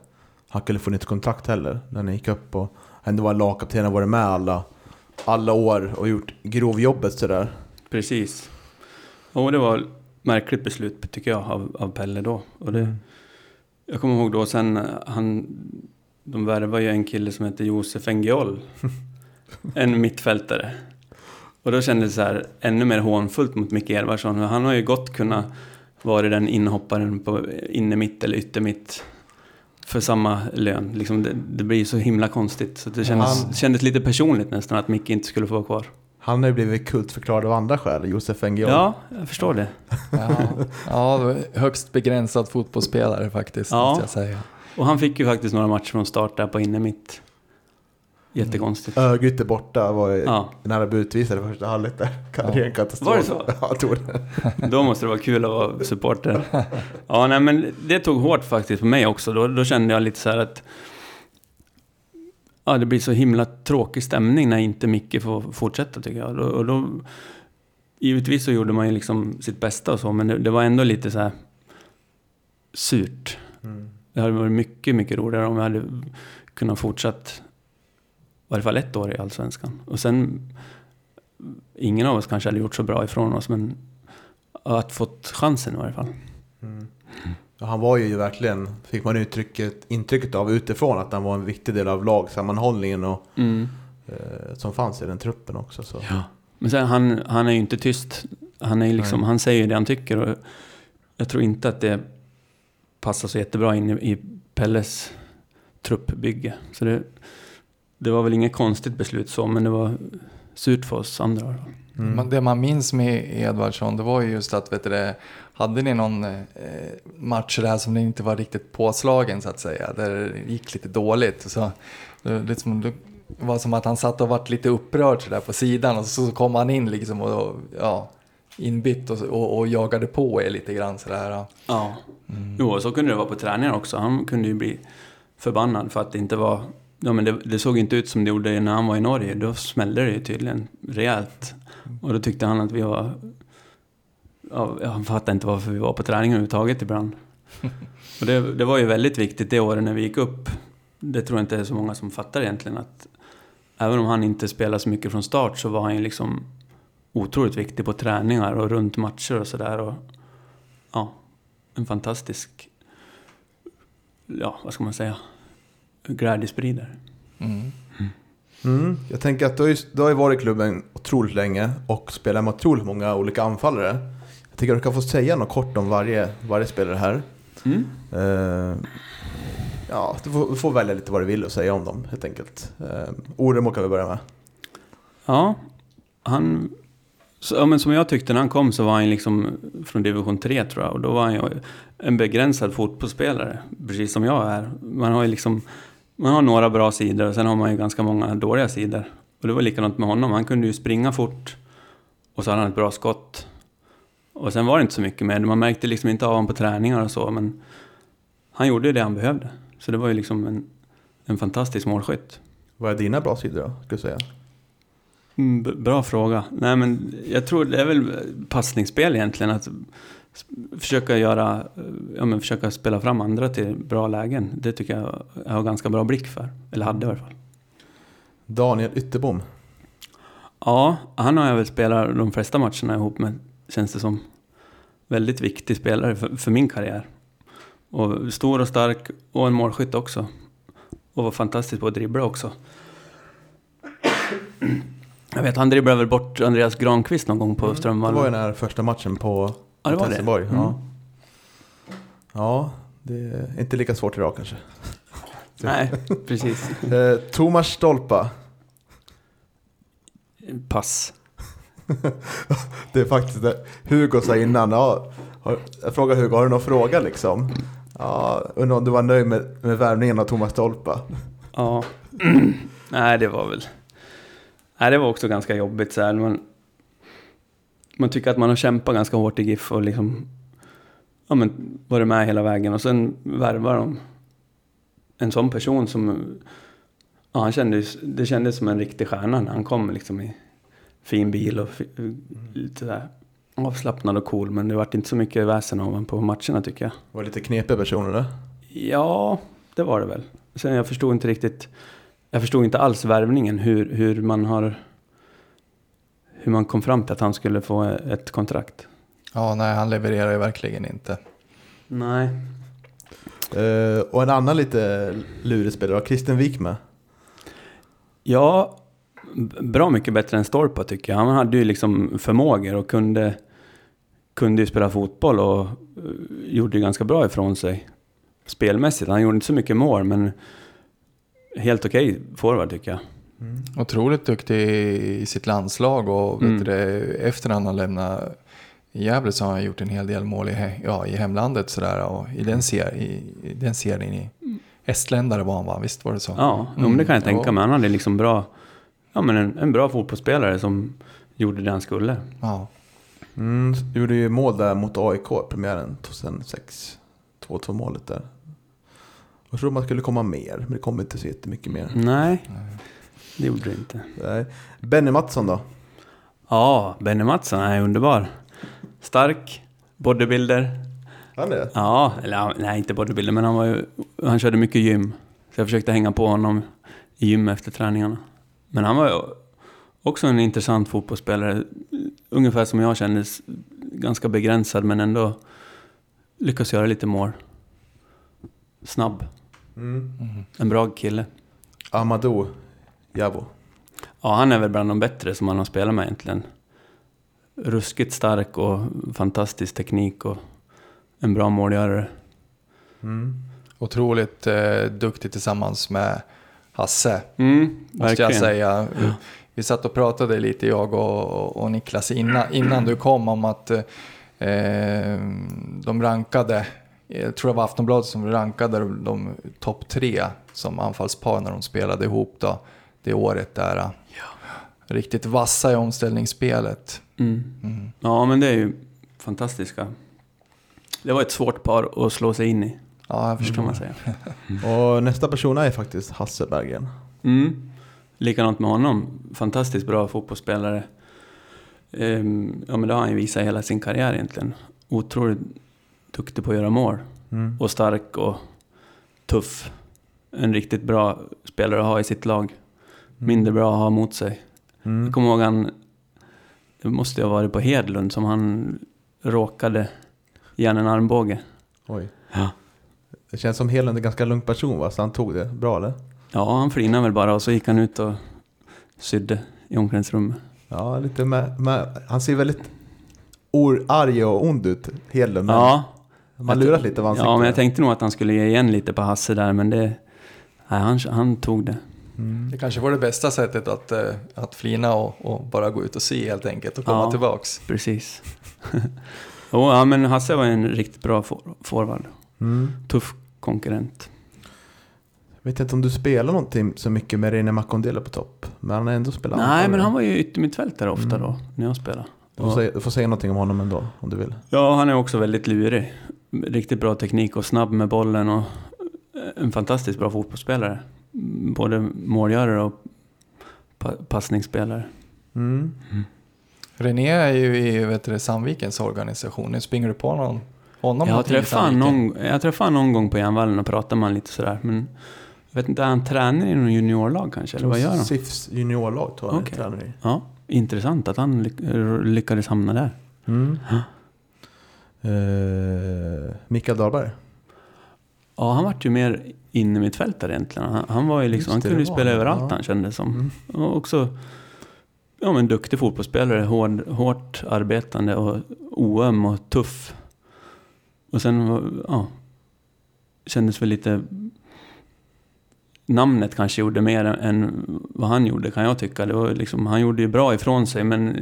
han kunde få nytt kontrakt heller. När ni gick upp och ändå var lagkaptenen och varit med alla. alla år och gjort grovjobbet sådär. Precis. Och det var ett märkligt beslut, tycker jag, av, av Pelle då. Och det, jag kommer ihåg då sen han, de värvade ju en kille som heter Josef Engiol. En mittfältare. Och då kändes det så här ännu mer hånfullt mot Micke Edvardsson. Han har ju gott kunnat vara den inhopparen på inne mitt eller yttermitt för samma lön. Liksom det, det blir så himla konstigt. Så det kändes, han, kändes lite personligt nästan att Micke inte skulle få vara kvar. Han har ju blivit kultförklarad av andra skäl, Josef Engiol. Ja, jag förstår det. ja. ja, högst begränsad fotbollsspelare faktiskt. Ja. Jag säga. Och han fick ju faktiskt några matcher från start där på inne mitt. Jättekonstigt. Mm. Ögrytte borta var ja. nära utvisade första halvlek där. Ren katastrof. Var det så? Ja, tror det. Då måste det vara kul att vara supporter. Ja, nej, men det tog hårt faktiskt på mig också. Då, då kände jag lite så här att ja, det blir så himla tråkig stämning när inte Micke får fortsätta, tycker jag. Och då, givetvis så gjorde man ju liksom sitt bästa och så, men det, det var ändå lite så här surt. Mm. Det hade varit mycket, mycket roligare om jag hade kunnat fortsätta i alla fall ett år i Allsvenskan. Och sen, ingen av oss kanske hade gjort så bra ifrån oss, men att fått chansen i alla fall. Mm. Ja, han var ju verkligen, fick man uttrycket, intrycket av utifrån, att han var en viktig del av lagsammanhållningen och, mm. eh, som fanns i den truppen också. Så. Ja. Men sen, han, han är ju inte tyst. Han, är liksom, han säger ju det han tycker, och jag tror inte att det passar så jättebra in i, i Pelles truppbygge. Så det Det var väl inget konstigt beslut så, men det var surt för oss andra. Mm. Men det man minns med Edvardsson, det var ju just att, vet du det, hade ni någon eh, match där som ni inte var riktigt påslagen så att säga, där det gick lite dåligt. Så det, liksom, det var som att han satt och varit lite upprörd så där på sidan, och så, så kom han in liksom och, och ja, inbytt och, och, och jagade på er lite grann så där. Ja, ja. Mm. Jo, och så kunde det vara på träningen också. Han kunde ju bli förbannad för att det inte var... Ja, men det, det såg inte ut som det gjorde när han var i Norge. Då smällde det ju tydligen rejält. Och då tyckte han att vi var... Ja, han fattade inte varför vi var på träningen överhuvudtaget ibland. Och det, det var ju väldigt viktigt det året när vi gick upp. Det tror jag inte är så många som fattar egentligen. Att även om han inte spelade så mycket från start, så var han ju liksom otroligt viktig på träningar och runt matcher och sådär. Ja, en fantastisk... Ja, vad ska man säga... glädjesprider. Mm. Mm. Jag tänker att du har, ju, du har ju varit i klubben otroligt länge och spelar med otroligt många olika anfallare. Jag tycker att du kan få säga något kort om varje, varje spelare här. Mm. Uh, ja, du får, du får välja lite vad du vill och säga om dem helt enkelt. Uh, Oremo kan vi börja med. Ja, han så, ja, men som jag tyckte när han kom, så var han liksom från division tre tror jag, och då var han ju en begränsad fotbollsspelare, precis som jag är. Man har ju liksom Man har några bra sidor och sen har man ju ganska många dåliga sidor. Och det var likadant med honom. Han kunde ju springa fort och så hade han ett bra skott. Och sen var det inte så mycket med. Man märkte liksom inte av honom på träningar och så, men han gjorde ju det han behövde. Så det var ju liksom en, en fantastisk målskytt. Vad är dina bra sidor då, skulle jag säga? B- bra fråga. Nej, men jag tror det är väl passningsspel egentligen, att försöka göra, ja, men försöka spela fram andra till bra lägen. Det tycker jag jag har ganska bra blick för, eller hade i alla fall. Daniel Ytterbom. Ja, han har jag väl spelat de flesta matcherna ihop med, känns det som. Väldigt viktig spelare för, för min karriär. Och stor och stark och en målskytt också. Och var fantastisk på att dribbla också. Jag vet, han dribblade väl bort Andreas Granqvist någon gång på Strömvallen. Det var ju den här första matchen på Helsingborg. Ja, det var det. Mm. Ja. Ja, det är inte lika svårt idag kanske. Nej, precis. Thomas Stolpa. Pass. Det är faktiskt det. Hugo sa innan, ja, har, jag frågade Hugo, har du någon fråga liksom? Ja, undrar om du var nöjd med, med värvningen av Thomas Stolpa. Ja. Nej, det var väl... Nej, det var också ganska jobbigt så här. Man, man tycker att man har kämpat ganska hårt i GIF och liksom, ja, men varit med hela vägen. Och sen värvar de en sån person som... Ja, han kändes, det kändes som en riktig stjärna när han kom liksom i fin bil och fi, lite där avslappnad och cool. Men det var inte så mycket väsen av honom på matcherna, tycker jag. Var det lite knepiga personer eller? Ja, det var det väl. Sen jag förstod inte riktigt... Jag förstod inte alls värvningen, hur, hur man har hur man kom fram till att han skulle få ett kontrakt. Ja, nej, han levererar ju verkligen inte. Nej. Uh, och en annan lite lurig spelare var Christian Wikman. Ja, bra mycket bättre än Storpa, tycker jag. Han hade ju liksom förmågor och kunde kunde ju spela fotboll och gjorde ju ganska bra ifrån sig spelmässigt. Han gjorde inte så mycket mål, men helt okej forward, tycker jag. Mm. Otroligt duktig i sitt landslag och mm. vet du det, efter han har lämnat Gävle så har han gjort en hel del mål i, he- ja, i hemlandet sådär, och i den, ser- i, i den serien i estländare var han, va? Visst var det så? Ja, mm. det kan jag tänka mig. Han hade liksom bra, ja, men en, en bra fotbollsspelare som gjorde det han skulle. Ja. Mm, gjorde ju mål där mot A I K premiären tjugohundrasex, två två målet där. Jag tror man skulle komma mer, men det kom inte så jättemycket mer. Nej, det gjorde det inte. Nej. Benny Mattsson då? Ja, Benny Mattsson är underbar. Stark, bodybuilder. Han är det? Ja, eller nej, inte bodybuilder, men han, var ju, han körde mycket gym. Så jag försökte hänga på honom i gym efter träningarna. Men han var ju också en intressant fotbollsspelare. Ungefär som jag kändes, ganska begränsad, men ändå lyckas göra lite mål. Snabb. Mm. Mm. En bra kille. Amadou Jabo. Ja, han är väl bland de bättre som han har spelat med egentligen. Ruskigt stark och fantastisk teknik och en bra målgörare. Mm. Otroligt eh, duktig tillsammans med Hasse. Mm, måste jag säga. Vi, ja. vi satt och pratade lite, jag och, och Niklas, innan, innan du kom, om att eh, de rankade... Jag tror det var Aftonbladet som rankade de, de topp tre som anfallspar när de spelade ihop då, det året där. Ja. Riktigt vassa i omställningsspelet. Mm. Mm. Ja, men det är ju fantastiska. Det var ett svårt par att slå sig in i. Ja, jag förstår mm. man säga. Mm. Och nästa person är faktiskt Hasse Berggren. Mm. Likadant med honom. Fantastiskt bra fotbollsspelare. Ehm, ja, men det har han ju visat hela sin karriär egentligen. Otroligt duktig på att göra mål. Mm. Och stark och tuff. En riktigt bra spelare att ha i sitt lag. Mindre bra att ha mot sig. Mm. Jag kommer ihåg han, det måste jag ha varit på Hedlund, som han råkade igen en armbåge. Oj. Ja. Det känns som Hedlund är en ganska lugn person, va? Så han tog det bra, eller? Ja, han flinade väl bara och så gick han ut och sydde i omklädningsrummet. Ja, lite med, med. Han ser väldigt or, arg och ond ut, Hedlund. Men... Ja. Man lurat lite vansikt. Ja, men jag tänkte nog att han skulle ge igen lite på Hasse där, men det, nej, han, han tog det. Mm. Det kanske var det bästa sättet att, att flina och, och bara gå ut och se helt enkelt och komma ja, tillbaks. Precis. oh, ja, men Hasse var en riktigt bra for- forward. Mm. Tuff konkurrent. Jag vet inte om du spelar någonting så mycket med René Makondela på topp, men han har ändå spelat. Nej, men han var ju yttermittfältare ofta mm. då, när jag spelade. Du får, säga, du får säga någonting om honom ändå, om du vill. Ja, han är också väldigt lurig. Riktigt bra teknik och snabb med bollen och en fantastiskt bra fotbollsspelare. Både målgörare och pa- passningsspelare. Mm. Mm. René är ju i vet du, Sandvikens organisation. Nu springer du på någon, honom? Jag träffade någon, jag träffade någon gång på Järnvallen och pratade man lite sådär. Men jag vet inte, han tränar i någon juniorlag kanske? Eller vad gör han? S I Fs juniorlag tror jag. Okay. Han tränar i. Ja, intressant att han lyck- lyckades hamna där. Mm. Uh, Mikael Dahlberg. Ja, han var ju mer inne i mitt fält där egentligen. Han, han var ju liksom, han kunde ju spela överallt, ja. Han kändes som. Mm. Och också ja, men duktig fotbollsspelare, hård, hårt arbetande och oöm och tuff. Och sen ja, kändes väl lite, namnet kanske gjorde mer än vad han gjorde, kan jag tycka. Det var liksom, han gjorde ju bra ifrån sig, men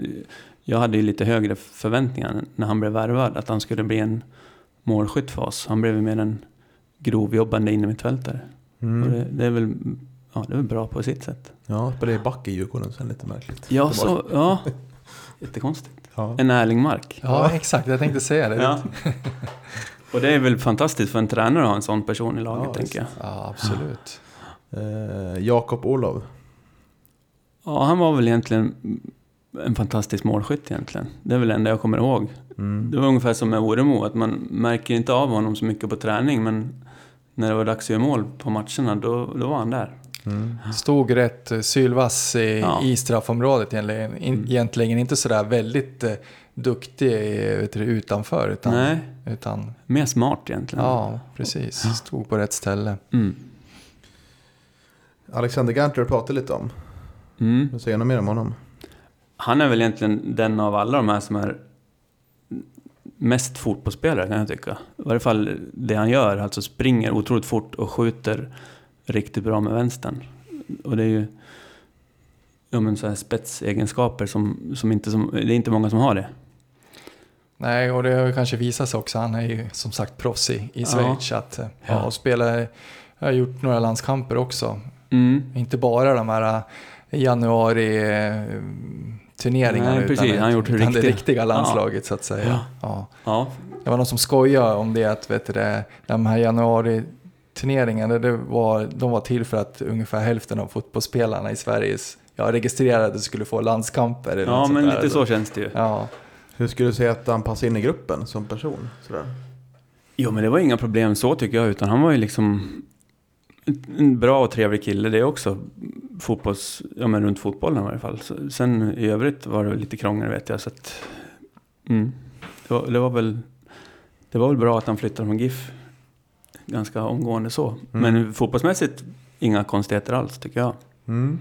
jag hade ju lite högre förväntningar när han blev värvad att han skulle bli en målskytt för oss. Han blev ju mer en grovjobbande inom mitt fält där. Mm. Och det, det är väl ja, det är väl bra på sitt sätt. Ja, på det back i Djurgården sen lite märkligt. Ja, så ja. Jättekonstigt. Ja. En Erling Mark. Ja, ja, exakt. Jag tänkte säga det. Ja. Och det är väl fantastiskt för en tränare att ha en sån person i laget, ja, tänker jag. Ja, absolut. Ja. Eh, Jakob Olof. Ja, han var väl egentligen en fantastisk målskytt egentligen. Det är väl det enda jag kommer ihåg. Mm. Det var ungefär som med Oremo, att man märker inte av honom så mycket på träning, men när det var dags att göra mål på matcherna, då, då var han där. Mm. Stod rätt sylvass i, ja. i straffområdet egentligen. In, egentligen inte sådär väldigt eh, duktig vet du, utanför. Utan, Nej, utan... mer smart egentligen. Ja, precis. Ja. Stod på rätt ställe. Mm. Alexander Gantler pratade lite om. Mm. Vad säger du mer om honom? Han är väl egentligen den av alla de här som är mest fotbollsspelare, kan jag tycka. I varje fall det han gör, alltså springer otroligt fort och skjuter riktigt bra med vänstern. Och det är ju ja, men så här spetsegenskaper som, som inte som, det är inte många som har det. Nej, och det har kanske visat sig också. Han är ju som sagt proffs i, i Schweiz. Ja. Att, ja, och spelar, jag har gjort några landskamper också. Mm. Inte bara de här januari turneringar. Nej, precis, utan, han gjort utan riktiga. Det riktiga landslaget, ja, så att säga. Ja. Ja. Ja. Det var någon som skojade om det, att vet du, det, de här januari turneringarna, det var, de var till för att ungefär hälften av fotbollsspelarna i Sveriges ja, registrerade skulle få landskamper. Eller ja, men lite där, så alltså. Känns det ju. Ja. Hur skulle du säga att han passade in i gruppen som person? Sådär. Jo, men det var inga problem så tycker jag, utan han var ju liksom en bra och trevlig kille. Det är också fotbolls, ja, men runt fotbollen i varje fall. Så, sen i övrigt var det lite krångel, vet jag. Så att, mm. det, var, det, var väl, det var väl bra att han flyttade från GIF ganska omgående så. Mm. Men fotbollsmässigt inga konstigheter alls tycker jag. Mm.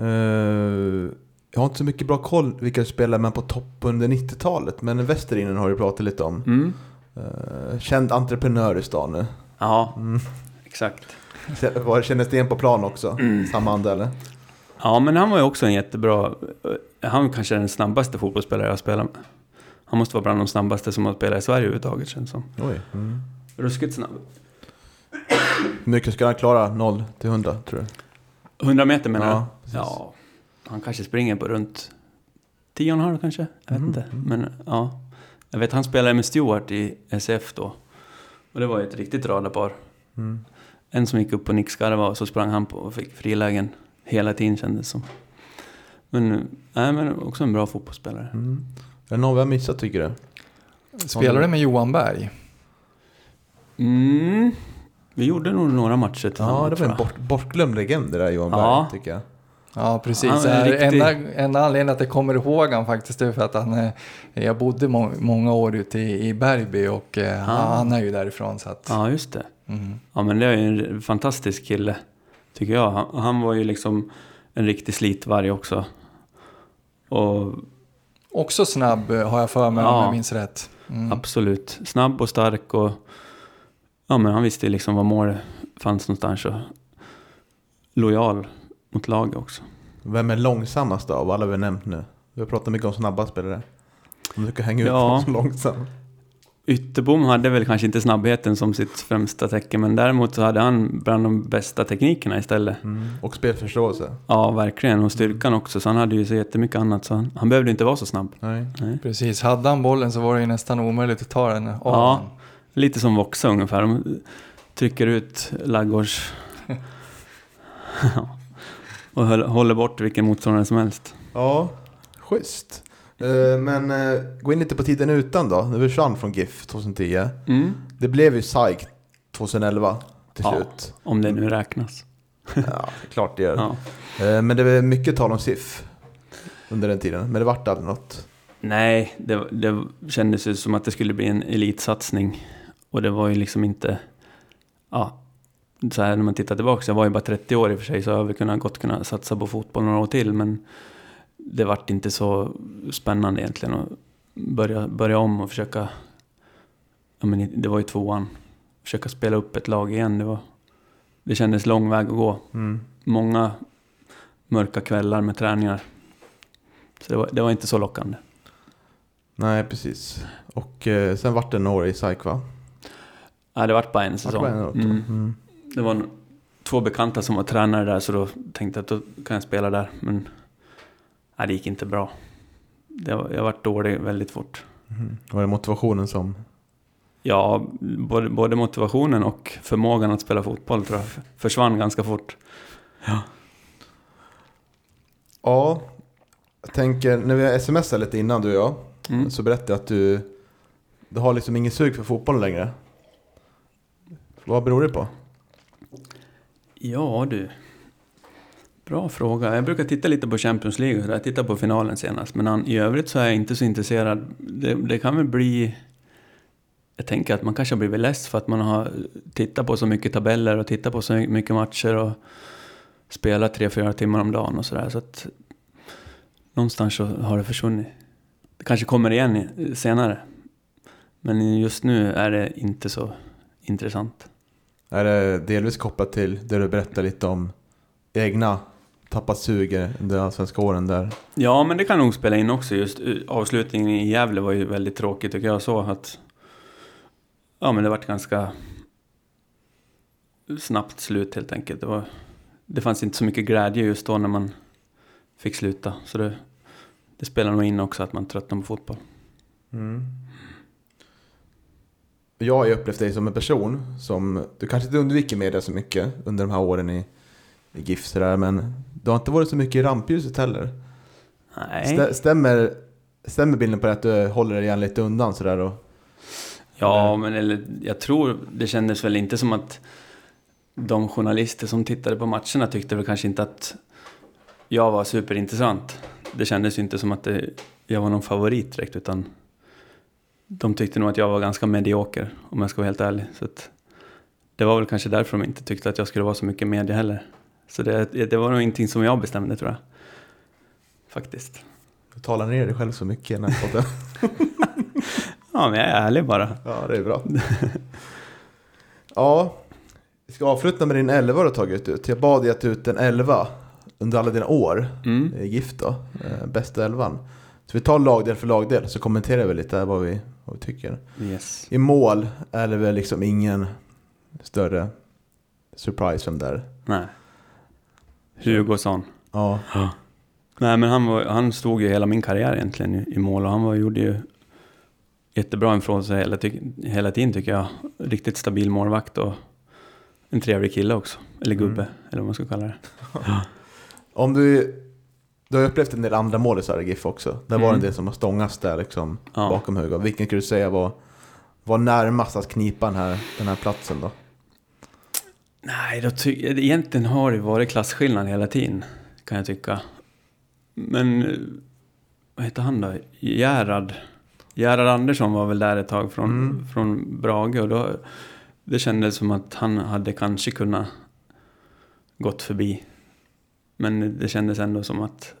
Uh, jag har inte så mycket bra koll vilka spelare man på topp under nittiotalet. Men Västerinen har du pratat lite om. Mm. Uh, känd entreprenör i stan nu. Ja, mm. exakt. Var kändes det en på plan också? Mm. Samma andel, eller? Ja, men han var ju också en jättebra... Han kanske är den snabbaste fotbollsspelare jag spelar med. Han måste vara bland de snabbaste som har spelat i Sverige överhuvudtaget, känns som. Oj. Mm. Ruskigt snabb. Hur mycket ska han klara? noll till hundra, tror du? hundra meter menar jag? Ja, han kanske springer på runt tio komma fem kanske. Jag vet inte. Men ja, jag vet han spelade med Stewart i S F då. Och det var ju ett riktigt radarpar. Mm. En som gick upp på nickskarva och så sprang han på och fick frilägen hela tiden, kändes som. Men, nej, men också en bra fotbollsspelare. Mm. Är det någon vi har missat, tycker du? Spelar du med Johan Berg? Mm. Vi gjorde nog några matcher. Ja, det var en bort, bortglömd legend det där, Johan Berg, ja. tycker jag. Ja, precis. Ja, riktig... enda, enda anledningen att jag kommer ihåg han faktiskt är för att han, jag bodde må, många år ute i, i Bergby och ja. han är ju därifrån. Så att... Ja, just det. Mm. Ja, men det är ju en fantastisk kille, tycker jag. Han, han var ju liksom en riktig slitvarg också. Och... Också snabb har jag för mig, ja, om jag minns rätt. Mm. Absolut. Snabb och stark och ja, men han visste liksom vad mål fanns någonstans och lojal mot laget också. Vem är långsammast då av alla vi har nämnt nu? Vi har pratat mycket om snabba spelare. Om du kan hänga ut ja. så långsam. Ytterbom hade väl kanske inte snabbheten som sitt främsta tecken, men däremot så hade han bland de bästa teknikerna istället. Mm. Och spelförståelse. Ja, verkligen. Och styrkan också. Så han hade ju så jättemycket annat. Så han, han behövde inte vara så snabb. Nej. Nej. Precis. Hade han bollen så var det ju nästan omöjligt att ta den av ja. honom. Lite som Voxa ungefär. De trycker ut laggårds och håller bort vilken motståndare som helst. Ja, schysst. Uh, men uh, gå in lite på tiden utan då. Det var Sean från GIF tjugohundratio. Mm. Det blev ju Saik tjugohundraelva till ja, slut. Om det nu räknas. Ja, klart det gör. Ja. Uh, men det var mycket tal om S I F under den tiden. Men det vart aldrig något. Nej, det, det kändes ju som att det skulle bli en elitsatsning. Och det var ju liksom inte... Ja, så här när man tittar tillbaka. Jag var ju bara trettio år i och för sig. Så jag hade kunnat gott kunna satsa på fotboll några år till. Men det vart inte så spännande egentligen att börja, börja om och försöka... Ja, men det var ju tvåan. Försöka spela upp ett lag igen. Det, var, det kändes lång väg att gå. Mm. Många mörka kvällar med träningar. Så det var, det var inte så lockande. Nej, precis. Och eh, sen vart det några år i Saik, va? Ja, det vart bara en säsong. Bara en år, mm. Mm. Det var en, två bekanta som var tränare där, så då tänkte jag att då kan jag spela där. Men nej, det gick inte bra. Det, jag vart dålig väldigt fort. Mm. Var det motivationen som... Ja, både, både motivationen och förmågan att spela fotboll tror jag försvann ganska fort. Ja. Ja, jag tänker, när vi smsade lite innan du och jag, mm. så berättade jag att du, du har liksom ingen sug för fotboll längre. Vad beror det på? Ja du, bra fråga. Jag brukar titta lite på Champions League. Jag tittade på finalen senast. Men an, i övrigt så är jag inte så intresserad. Det, det kan väl bli... Jag tänker att man kanske har blivit less för att man har tittat på så mycket tabeller och tittat på så mycket matcher och spelat tre, fyra timmar om dagen och sådär. Så att någonstans så har det försvunnit. Det kanske kommer igen senare. Men just nu är det inte så intressant. Är det delvis kopplat till det du berättar lite om egna tappat suger under svenska åren där? Ja, men det kan nog spela in också. Just avslutningen i Gävle var ju väldigt tråkigt tycker jag, så att ja, men det var ganska snabbt slut helt enkelt. Det, var, det fanns inte så mycket glädje just då när man fick sluta. Så det, det spelar nog in också att man tröttnar på fotboll. Mm. Jag har ju upplevt dig som en person som... Du kanske inte undviker media så mycket under de här åren i, i GIF. Där, men du har inte varit så mycket i rampljuset heller. Nej. St- stämmer, stämmer bilden på det att du håller dig igen lite undan sådär och... Ja, men eller, jag tror det kändes väl inte som att de journalister som tittade på matcherna tyckte väl kanske inte att jag var superintressant. Det kändes ju inte som att det, jag var någon favorit direkt, utan de tyckte nog att jag var ganska medioker, om jag ska vara helt ärlig. Så att, det var väl kanske därför de inte tyckte att jag skulle vara så mycket media heller. Så det, det var nog ingenting som jag bestämde, tror jag. Faktiskt. Du talar ner dig själv så mycket när jag pratar. Ja, men jag är ärlig bara. Ja, det är bra. Ja, vi ska avsluta med din elva du har tagit ut. Jag bad dig att ta ut en elva under alla dina år mm. i GIF då. Bästa elvan. Så vi tar lagdel för lagdel så kommenterar vi lite vad vi, vad vi tycker. Yes. I mål är det väl liksom ingen större surprise från där. Nej. Hugosson. Ja. ja. Nej, men han, var, han stod ju hela min karriär egentligen i, i mål och han var, gjorde ju jättebra ifrån sig hela, ty- hela tiden tycker jag. Riktigt stabil målvakt och en trevlig kille också. Eller gubbe, mm. eller vad man ska kalla det. Ja. Om du, du har upplevt en del andra mål i så här GIF också. Där mm. var en del som har stångats där liksom, ja. Bakom Hugo. Vilken kan du säga var, var närmast att knipa den här, den här platsen då? Nej, då ty- egentligen har det varit klassskillnad hela tiden kan jag tycka. Men vad heter han då? Gerard... Gerard Andersson var väl där ett tag från, mm. från Brage och då, det kändes som att han hade kanske kunnat gått förbi. Men det kändes ändå som att...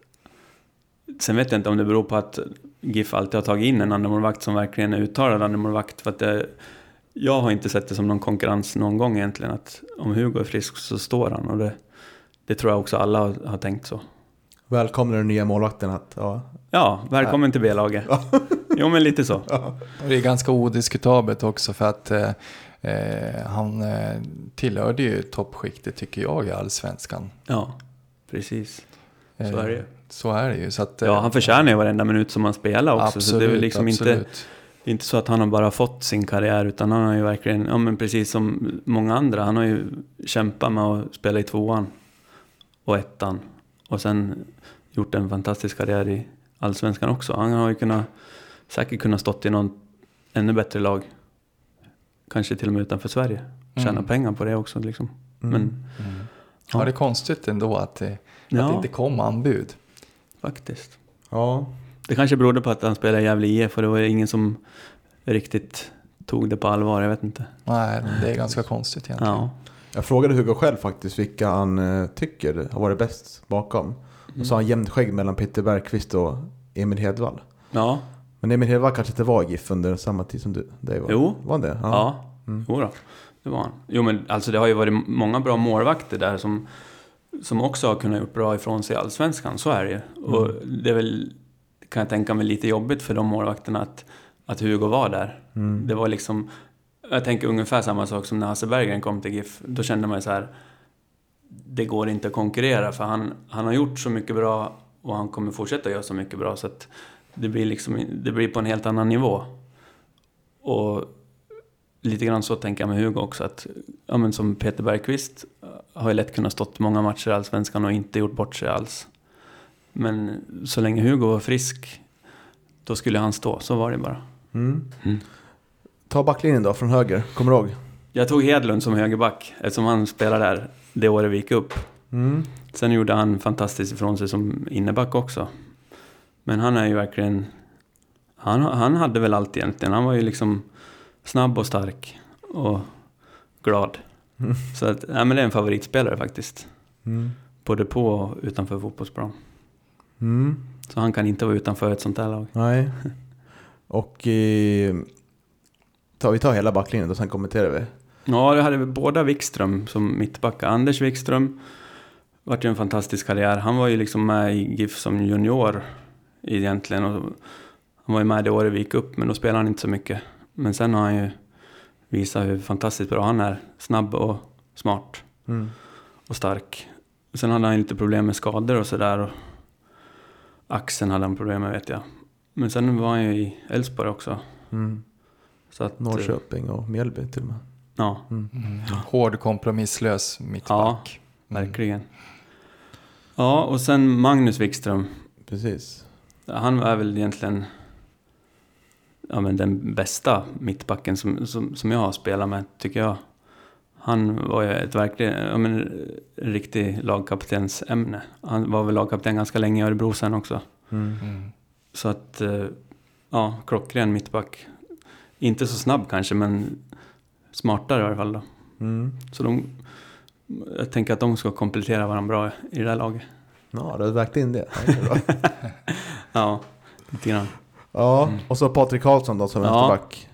Sen vet jag inte om det beror på att GIF alltid har tagit in en andramålvakt som verkligen är uttalad andramålvakt. För att det, jag har inte sett det som någon konkurrens någon gång egentligen. Att om Hugo är frisk så står han och det, det tror jag också alla har, har tänkt så. Välkommen den nya målvakten att... Ja, ja välkommen till B-laget. Jo, men lite så. Ja. Det är ganska odiskutabelt också för att eh, han tillhörde ju toppskiktet tycker jag i allsvenskan. Ja, precis. Eh, så är det ju. Så är det ju. Så att, eh, ja, han förtjänar ju varenda minut som han spelar också. Absolut, så det är väl liksom inte, inte så att han har bara fått sin karriär utan han har ju verkligen, ja men precis som många andra, han har ju kämpat med att spela i tvåan och ettan. Och sen gjort en fantastisk karriär i Allsvenskan också. Han har ju kunnat, säkert kunnat stått i någon ännu bättre lag. Kanske till och med utanför Sverige. Tjäna mm. pengar på det också liksom. Mm. Men, mm. Ja, det är konstigt ändå att det, ja. att det inte kom anbud. Faktiskt. Ja. Det kanske berodde på att han spelade i Gefle I F, för det var ingen som riktigt tog det på allvar, jag vet inte. Nej, det är ganska konstigt egentligen. Ja. Jag frågade Hugo själv faktiskt vilka han tycker har varit bäst bakom. Mm. Och så har han jämnt skägg mellan Peter Bergqvist och Emil Hedvall. Ja. Men Emil Hedvall kanske inte var GIF under samma tid som du, det var. Jo. Var det? Ja. ja. Mm. Jo då. Det var han. Jo, men alltså det har ju varit många bra målvakter där som, som också har kunnat gjort bra ifrån sig i Allsvenskan. Så är det ju. Och mm. det är väl, kan jag tänka mig, lite jobbigt för de målvakterna att, att Hugo var där. Mm. Det var liksom, jag tänker ungefär samma sak som när Hasse Berggren kom till GIF. Då kände man ju så här, det går inte att konkurrera, för han, han har gjort så mycket bra och han kommer fortsätta göra så mycket bra, så att det blir liksom, det blir på en helt annan nivå. Och lite grann så tänker jag med Hugo också, att ja, men som Peter Bergqvist har ju lätt kunnat stått många matcher i Allsvenskan och inte gjort bort sig alls. Men så länge Hugo var frisk, då skulle han stå. Så var det bara. Mm. Mm. Ta backlinjen då från höger, kommer du ihåg? Jag tog Hedlund som högerback eftersom han spelade där det året vi gick upp. Mm. Sen gjorde han fantastiskt ifrån sig som inneback också. Men han är ju verkligen... Han, han hade väl allt egentligen. Han var ju liksom snabb och stark och glad. Mm. Så att, ja, men det är en favoritspelare faktiskt. Mm. Både på och utanför fotbollsplan. Mm. Så han kan inte vara utanför ett sånt här lag. Nej. Och eh, tar vi tar hela backlinjen och sen kommenterar vi. Ja, det hade vi båda Wikström som mittbacka. Anders Wikström var ju en fantastisk karriär. Han var ju liksom med i GIF som junior egentligen. Och han var ju med det året vi gick upp, men då spelade han inte så mycket. Men sen har han ju visat hur fantastiskt bra han är. Snabb och smart mm. och stark. Och sen hade han lite problem med skador och sådär, och axeln hade han problem med, vet jag. Men sen var han ju i Älvsborg också. Mm. Så att, Norrköping och Mjällby till och med. Ja. Mm. Mm. Hård, kompromisslös mittback. Ja, verkligen. Mm. Ja, och sen Magnus Wikström. Precis. Han är väl egentligen ja, men den bästa mittbacken som, som, som jag har spelat med, tycker jag. Han var ju ett verkligt, ja, men, riktig lagkapitens ämne. Han var väl lagkapten ganska länge i Örebro sen också. Mm. Mm. Så att, ja, klockren mittback. Inte så snabb kanske, men smartare i alla fall då. Mm. Så de, jag tänker att de ska komplettera varandra bra i det här laget. Ja, du har vägt in det. Ja, lite grann. Ja, och så Patrik Karlsson då som ja. vänsterback.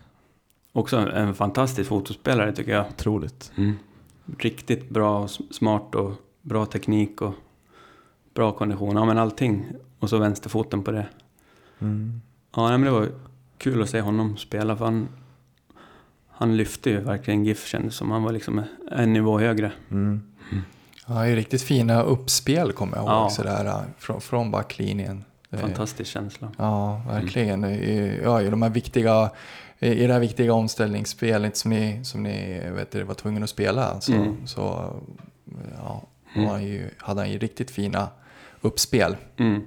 Också en, en fantastisk fotbollsspelare, tycker jag. Otroligt. Mm. Riktigt bra, smart och bra teknik och bra kondition. Ja, men allting. Och så vänsterfoten på det. Mm. Ja, men det var kul att se honom spela, för han, han lyfte ju verkligen GIF, kändes som. Han var liksom en nivå högre. Mm. Mm. Ja, det är riktigt fina uppspel, kommer jag ihåg. Ja. Sådär, från, från backlinjen. Fantastisk känsla. Ja, verkligen. Mm. Ja, de här viktiga... I det här viktiga omställningsspelet som ni, som ni vet, var tvungna att spela så, mm. så ja, han ju, hade han ju riktigt fina uppspel. Mm.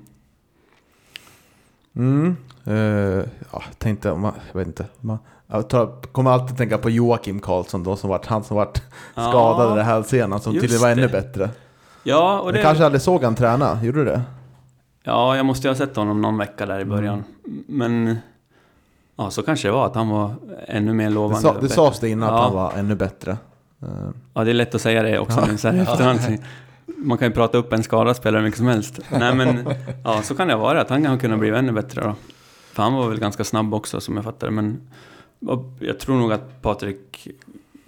Mm. Uh, ja, tänkte, man, jag vet inte. Man, jag tar, kommer alltid tänka på Joakim Karlsson då, som varit, han som varit ja, skadad i det här scenen, som till det var ännu bättre. Ja, och det... Jag kanske aldrig såg han träna, gjorde du det? Ja, jag måste ju ha sett honom någon vecka där i början. Mm. Men... Ja, så kanske det var att han var ännu mer lovande. Det, sa, det sades det innan ja. att han var ännu bättre. Ja, det är lätt att säga det också. Ja. Men så här efterhand, man kan ju prata upp en skadaspelare mycket som helst. Nej, men ja, så kan det vara att han kan kunna bli ännu bättre då. För han var väl ganska snabb också, som jag fattade. Men jag tror nog att Patrik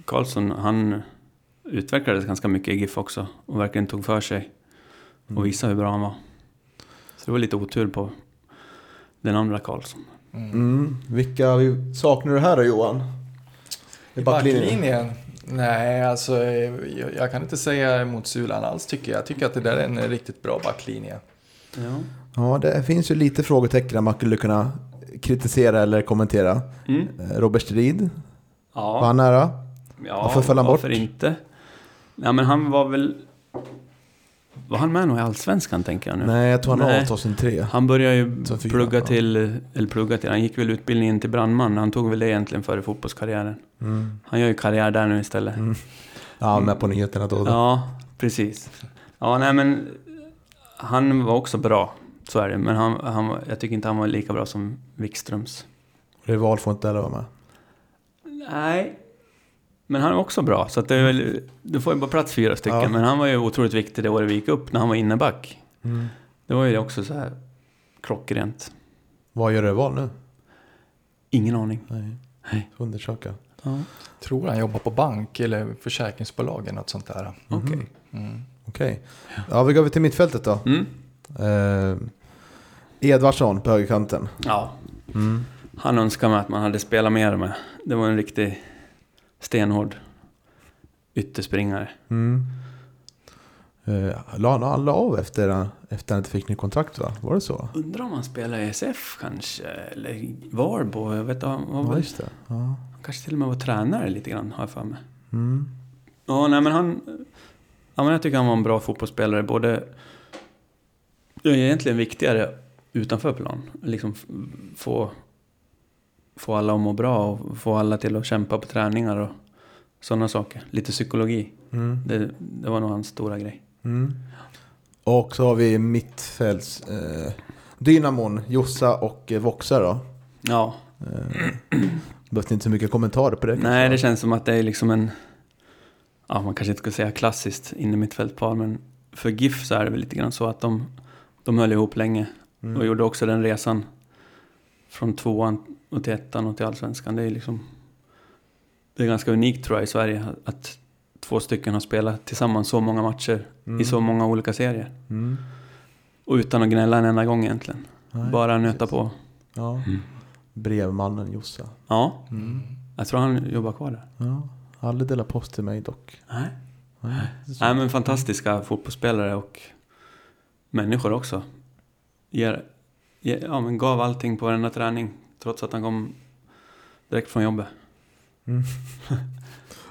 Karlsson, han utvecklades ganska mycket i GIF också. Och verkligen tog för sig och visade hur bra han var. Så det var lite otur på den andra Karlsson. Mm. Mm. Vilka saknar du här då, Johan? I backlinjen? backlinjen? Nej, alltså jag, jag kan inte säga emot Sulan alls, tycker jag. Jag tycker att det där är en riktigt bra backlinje. Ja, ja, det finns ju lite frågetecken man skulle kunna kritisera eller kommentera. Mm. Robert Strid, ja. var han nära? Ja, varför föll han bort? Varför inte? Ja, men han var väl Var han med nog i Allsvenskan, tänker jag nu? Nej, jag tror han var två tusen tre. Han började ju tjugohundrafyra, plugga till, eller plugga till, han gick väl utbildningen till brandman. Han tog väl det egentligen före fotbollskarriären. Mm. Han gör ju karriär där nu istället. Mm. Ja, med på nyheterna då, då. Ja, precis. Ja, nej men han var också bra, så är det. Men han, han, jag tycker inte han var lika bra som Wikströms. Rival får inte heller vara med. Nej, men han är också bra. Så att det, är väl, det får ju bara plats fyra stycken. Ja. Men han var ju otroligt viktig det året vi gick upp, när han var inneback. Mm. Det var ju också så här klockrent. Vad gör Rival nu? Ingen aning. Nej, Nej. Undersöka. Ja. Tror han jobbar på bank eller försäkringsbolagen, något sånt där. Okej. Okay. Mm. Okej. Okay. Ja. Ja, vi går vi till mittfältet då. Mm. Eh, Edvardsson på högerkanten. Ja. Mm. Han önskar mig att man hade spelat mer med. Det var en riktig stenhård ytterspringare. Mm. Eh, la alla av efter att efter han inte fick ny kontrakt, va? Var det så? Undrar om han spelar i S F kanske, eller Varbo, jag vet inte. Ja, just det. Ja. Han kanske till och med var tränare lite grann, har jag för mig. Mm. Ja, nej men han... Ja, men jag tycker han var en bra fotbollsspelare. Både, ja, egentligen viktigare utanför plan. Liksom få, få alla att må bra och få alla till att kämpa på träningar och sådana saker. Lite psykologi. Mm. Det, det var nog hans stora grej. Mm. Och så har vi mittfälts eh, Dynamon, Jossa och eh, Voxa då. Ja. Eh, behövs inte så mycket kommentarer på det. Kanske. Nej, det känns som att det är liksom en... Ja, man kanske inte ska säga klassiskt in i mittfältpar, men för GIF så är det väl lite grann så att de, de höll ihop länge. Mm. Och gjorde också den resan från tvåan och till ettan och till allsvenskan. Det är liksom, det är ganska unikt tror jag i Sverige att två stycken har spelat tillsammans så många matcher, mm, i så många olika serier. Mm. Och utan att gnälla en enda gång egentligen. Nej, bara nöta precis på. Ja. Mm. Brevmannen Jossa. Ja, mm, jag tror han jobbar kvar där. Ja. Aldrig delar post till mig dock. Nej. Nej, Nej men fantastiska fotbollsspelare och människor också. Ger, ger, ja, men gav allting på varenda träning trots att han kom direkt från jobbet. Mm.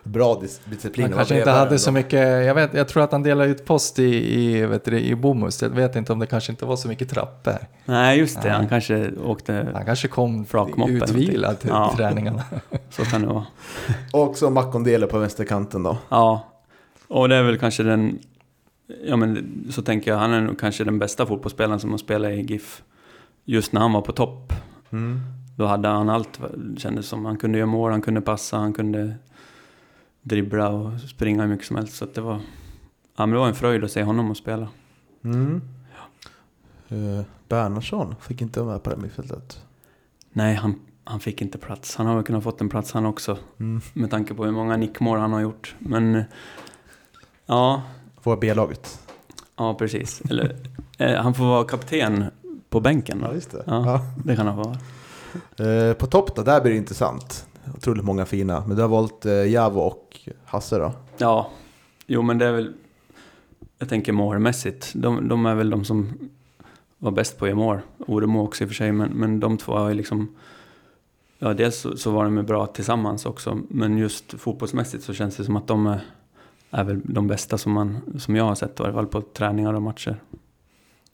Bra disciplin. Han kanske inte hade så mycket, jag vet, jag tror att han delade ut post i i vet du, i Bomus. Jag vet inte om det kanske inte var så mycket trappor. Nej, just det. Ja. Han kanske åkte Han kanske kom utvilad till ja. träningarna. Så kan det vara. Och så Makondele på vänsterkanten då. Ja. Och det är väl kanske den, ja men så tänker jag, han är kanske den bästa fotbollsspelaren som har spelat i GIF just när han var på topp. Mm. Då hade han allt, kändes som han kunde göra mål, han kunde passa, han kunde dribbla och springa hur mycket som helst. Så att det var, ja, men det var en fröjd att se honom och spela. Mm. Ja. Uh, Bernhardsson fick inte vara med på det mittfältet. Nej, han, han fick inte plats. Han har väl kunnat fått en plats han också. Mm. Med tanke på hur många nickmål han har gjort. Men, ja. Får B-laget. Ja, precis. Eller, eh, han får vara kapten på bänken. Ja, just det. Ja, ja. Det kan han vara. Uh, på topp då, där blir det intressant. Otroligt många fina. Men du har valt eh, Javo och Hasse då? Ja. Jo, men det är väl... Jag tänker målmässigt. De, de är väl de som var bäst på att ge mål. Oremo också i och för sig. Men, men de två har ju liksom... Ja, dels så, så var de bra tillsammans också. Men just fotbollsmässigt så känns det som att de är, är väl de bästa som, man, som jag har sett. I alla fall på träningar och matcher.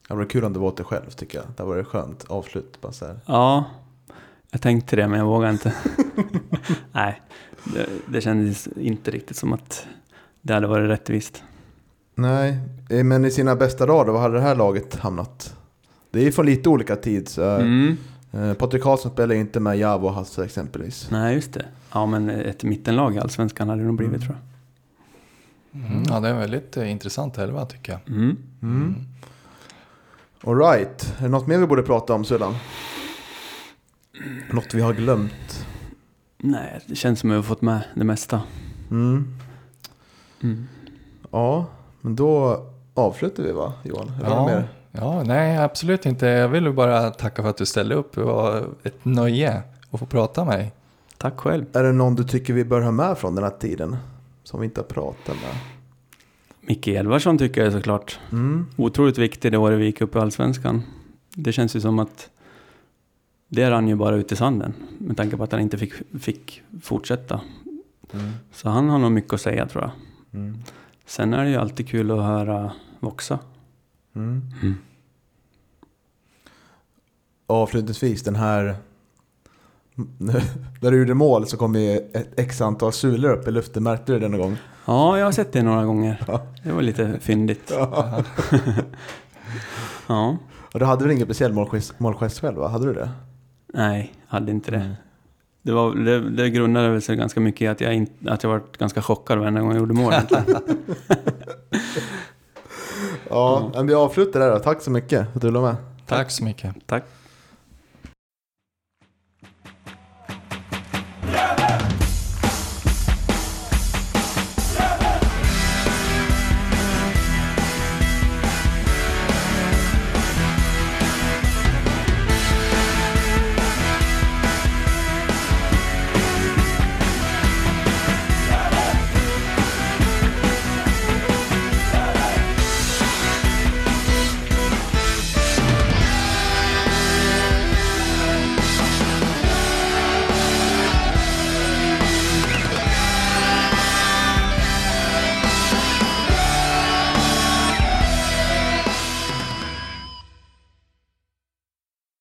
Det var kul om du var åt dig själv, tycker jag. Det var det skönt avslut. Bara så här. Ja, jag tänkte det, men jag vågar inte. Nej, det, det kändes inte riktigt som att det hade varit rättvist. Nej, men i sina bästa dagar, vad hade det här laget hamnat? Det är från lite olika tid. Så, mm. eh, Patrik Karlsson spelar inte med Javo och Hasse exempelvis. Nej, just det. Ja, men ett mittenlag i Allsvenskan hade det nog blivit, mm, tror jag. Mm. Ja, det är väldigt eh, intressant helva, tycker jag. Mm. Mm. All right. Är det något mer vi borde prata om, Sulan? Något vi har glömt? Nej, det känns som att vi har fått med det mesta. Mm. Mm. Ja, men då avslutar vi, va, Johan? Eller ja, mer? Ja, nej, absolut inte. Jag vill bara tacka för att du ställde upp. Det var ett nöje att få prata med dig. Tack själv. Är det någon du tycker vi bör ha med från den här tiden som vi inte har pratat med? Mikael Edvardsson tycker jag såklart. Mm. Otroligt viktig det året vi gick upp i Allsvenskan. Det känns ju som att det rann ju bara ut i sanden med tanke på att han inte fick, fick fortsätta. Mm. Så han har nog mycket att säga, tror jag. Mm. Sen är det ju alltid kul att höra Voxa. Mm. Mm. Avslutningsvis, den här där du gjorde mål så kom ju ett x antal sulor upp i luften. Märkte du det någon gång? Ja, jag har sett det några gånger. Ja. Det var lite fyndigt. Ja. Ja. Och då hade du ingen speciell målgest, målgest själv, va? Hade du det? Nej, hade inte det. Det, var, det, det grundade väl sig ganska mycket i att jag, in, att jag var ganska chockad varje gång jag gjorde mål. Ja, men vi avslutar där då. Tack så mycket för att du var med. Tack. Tack så mycket. Tack.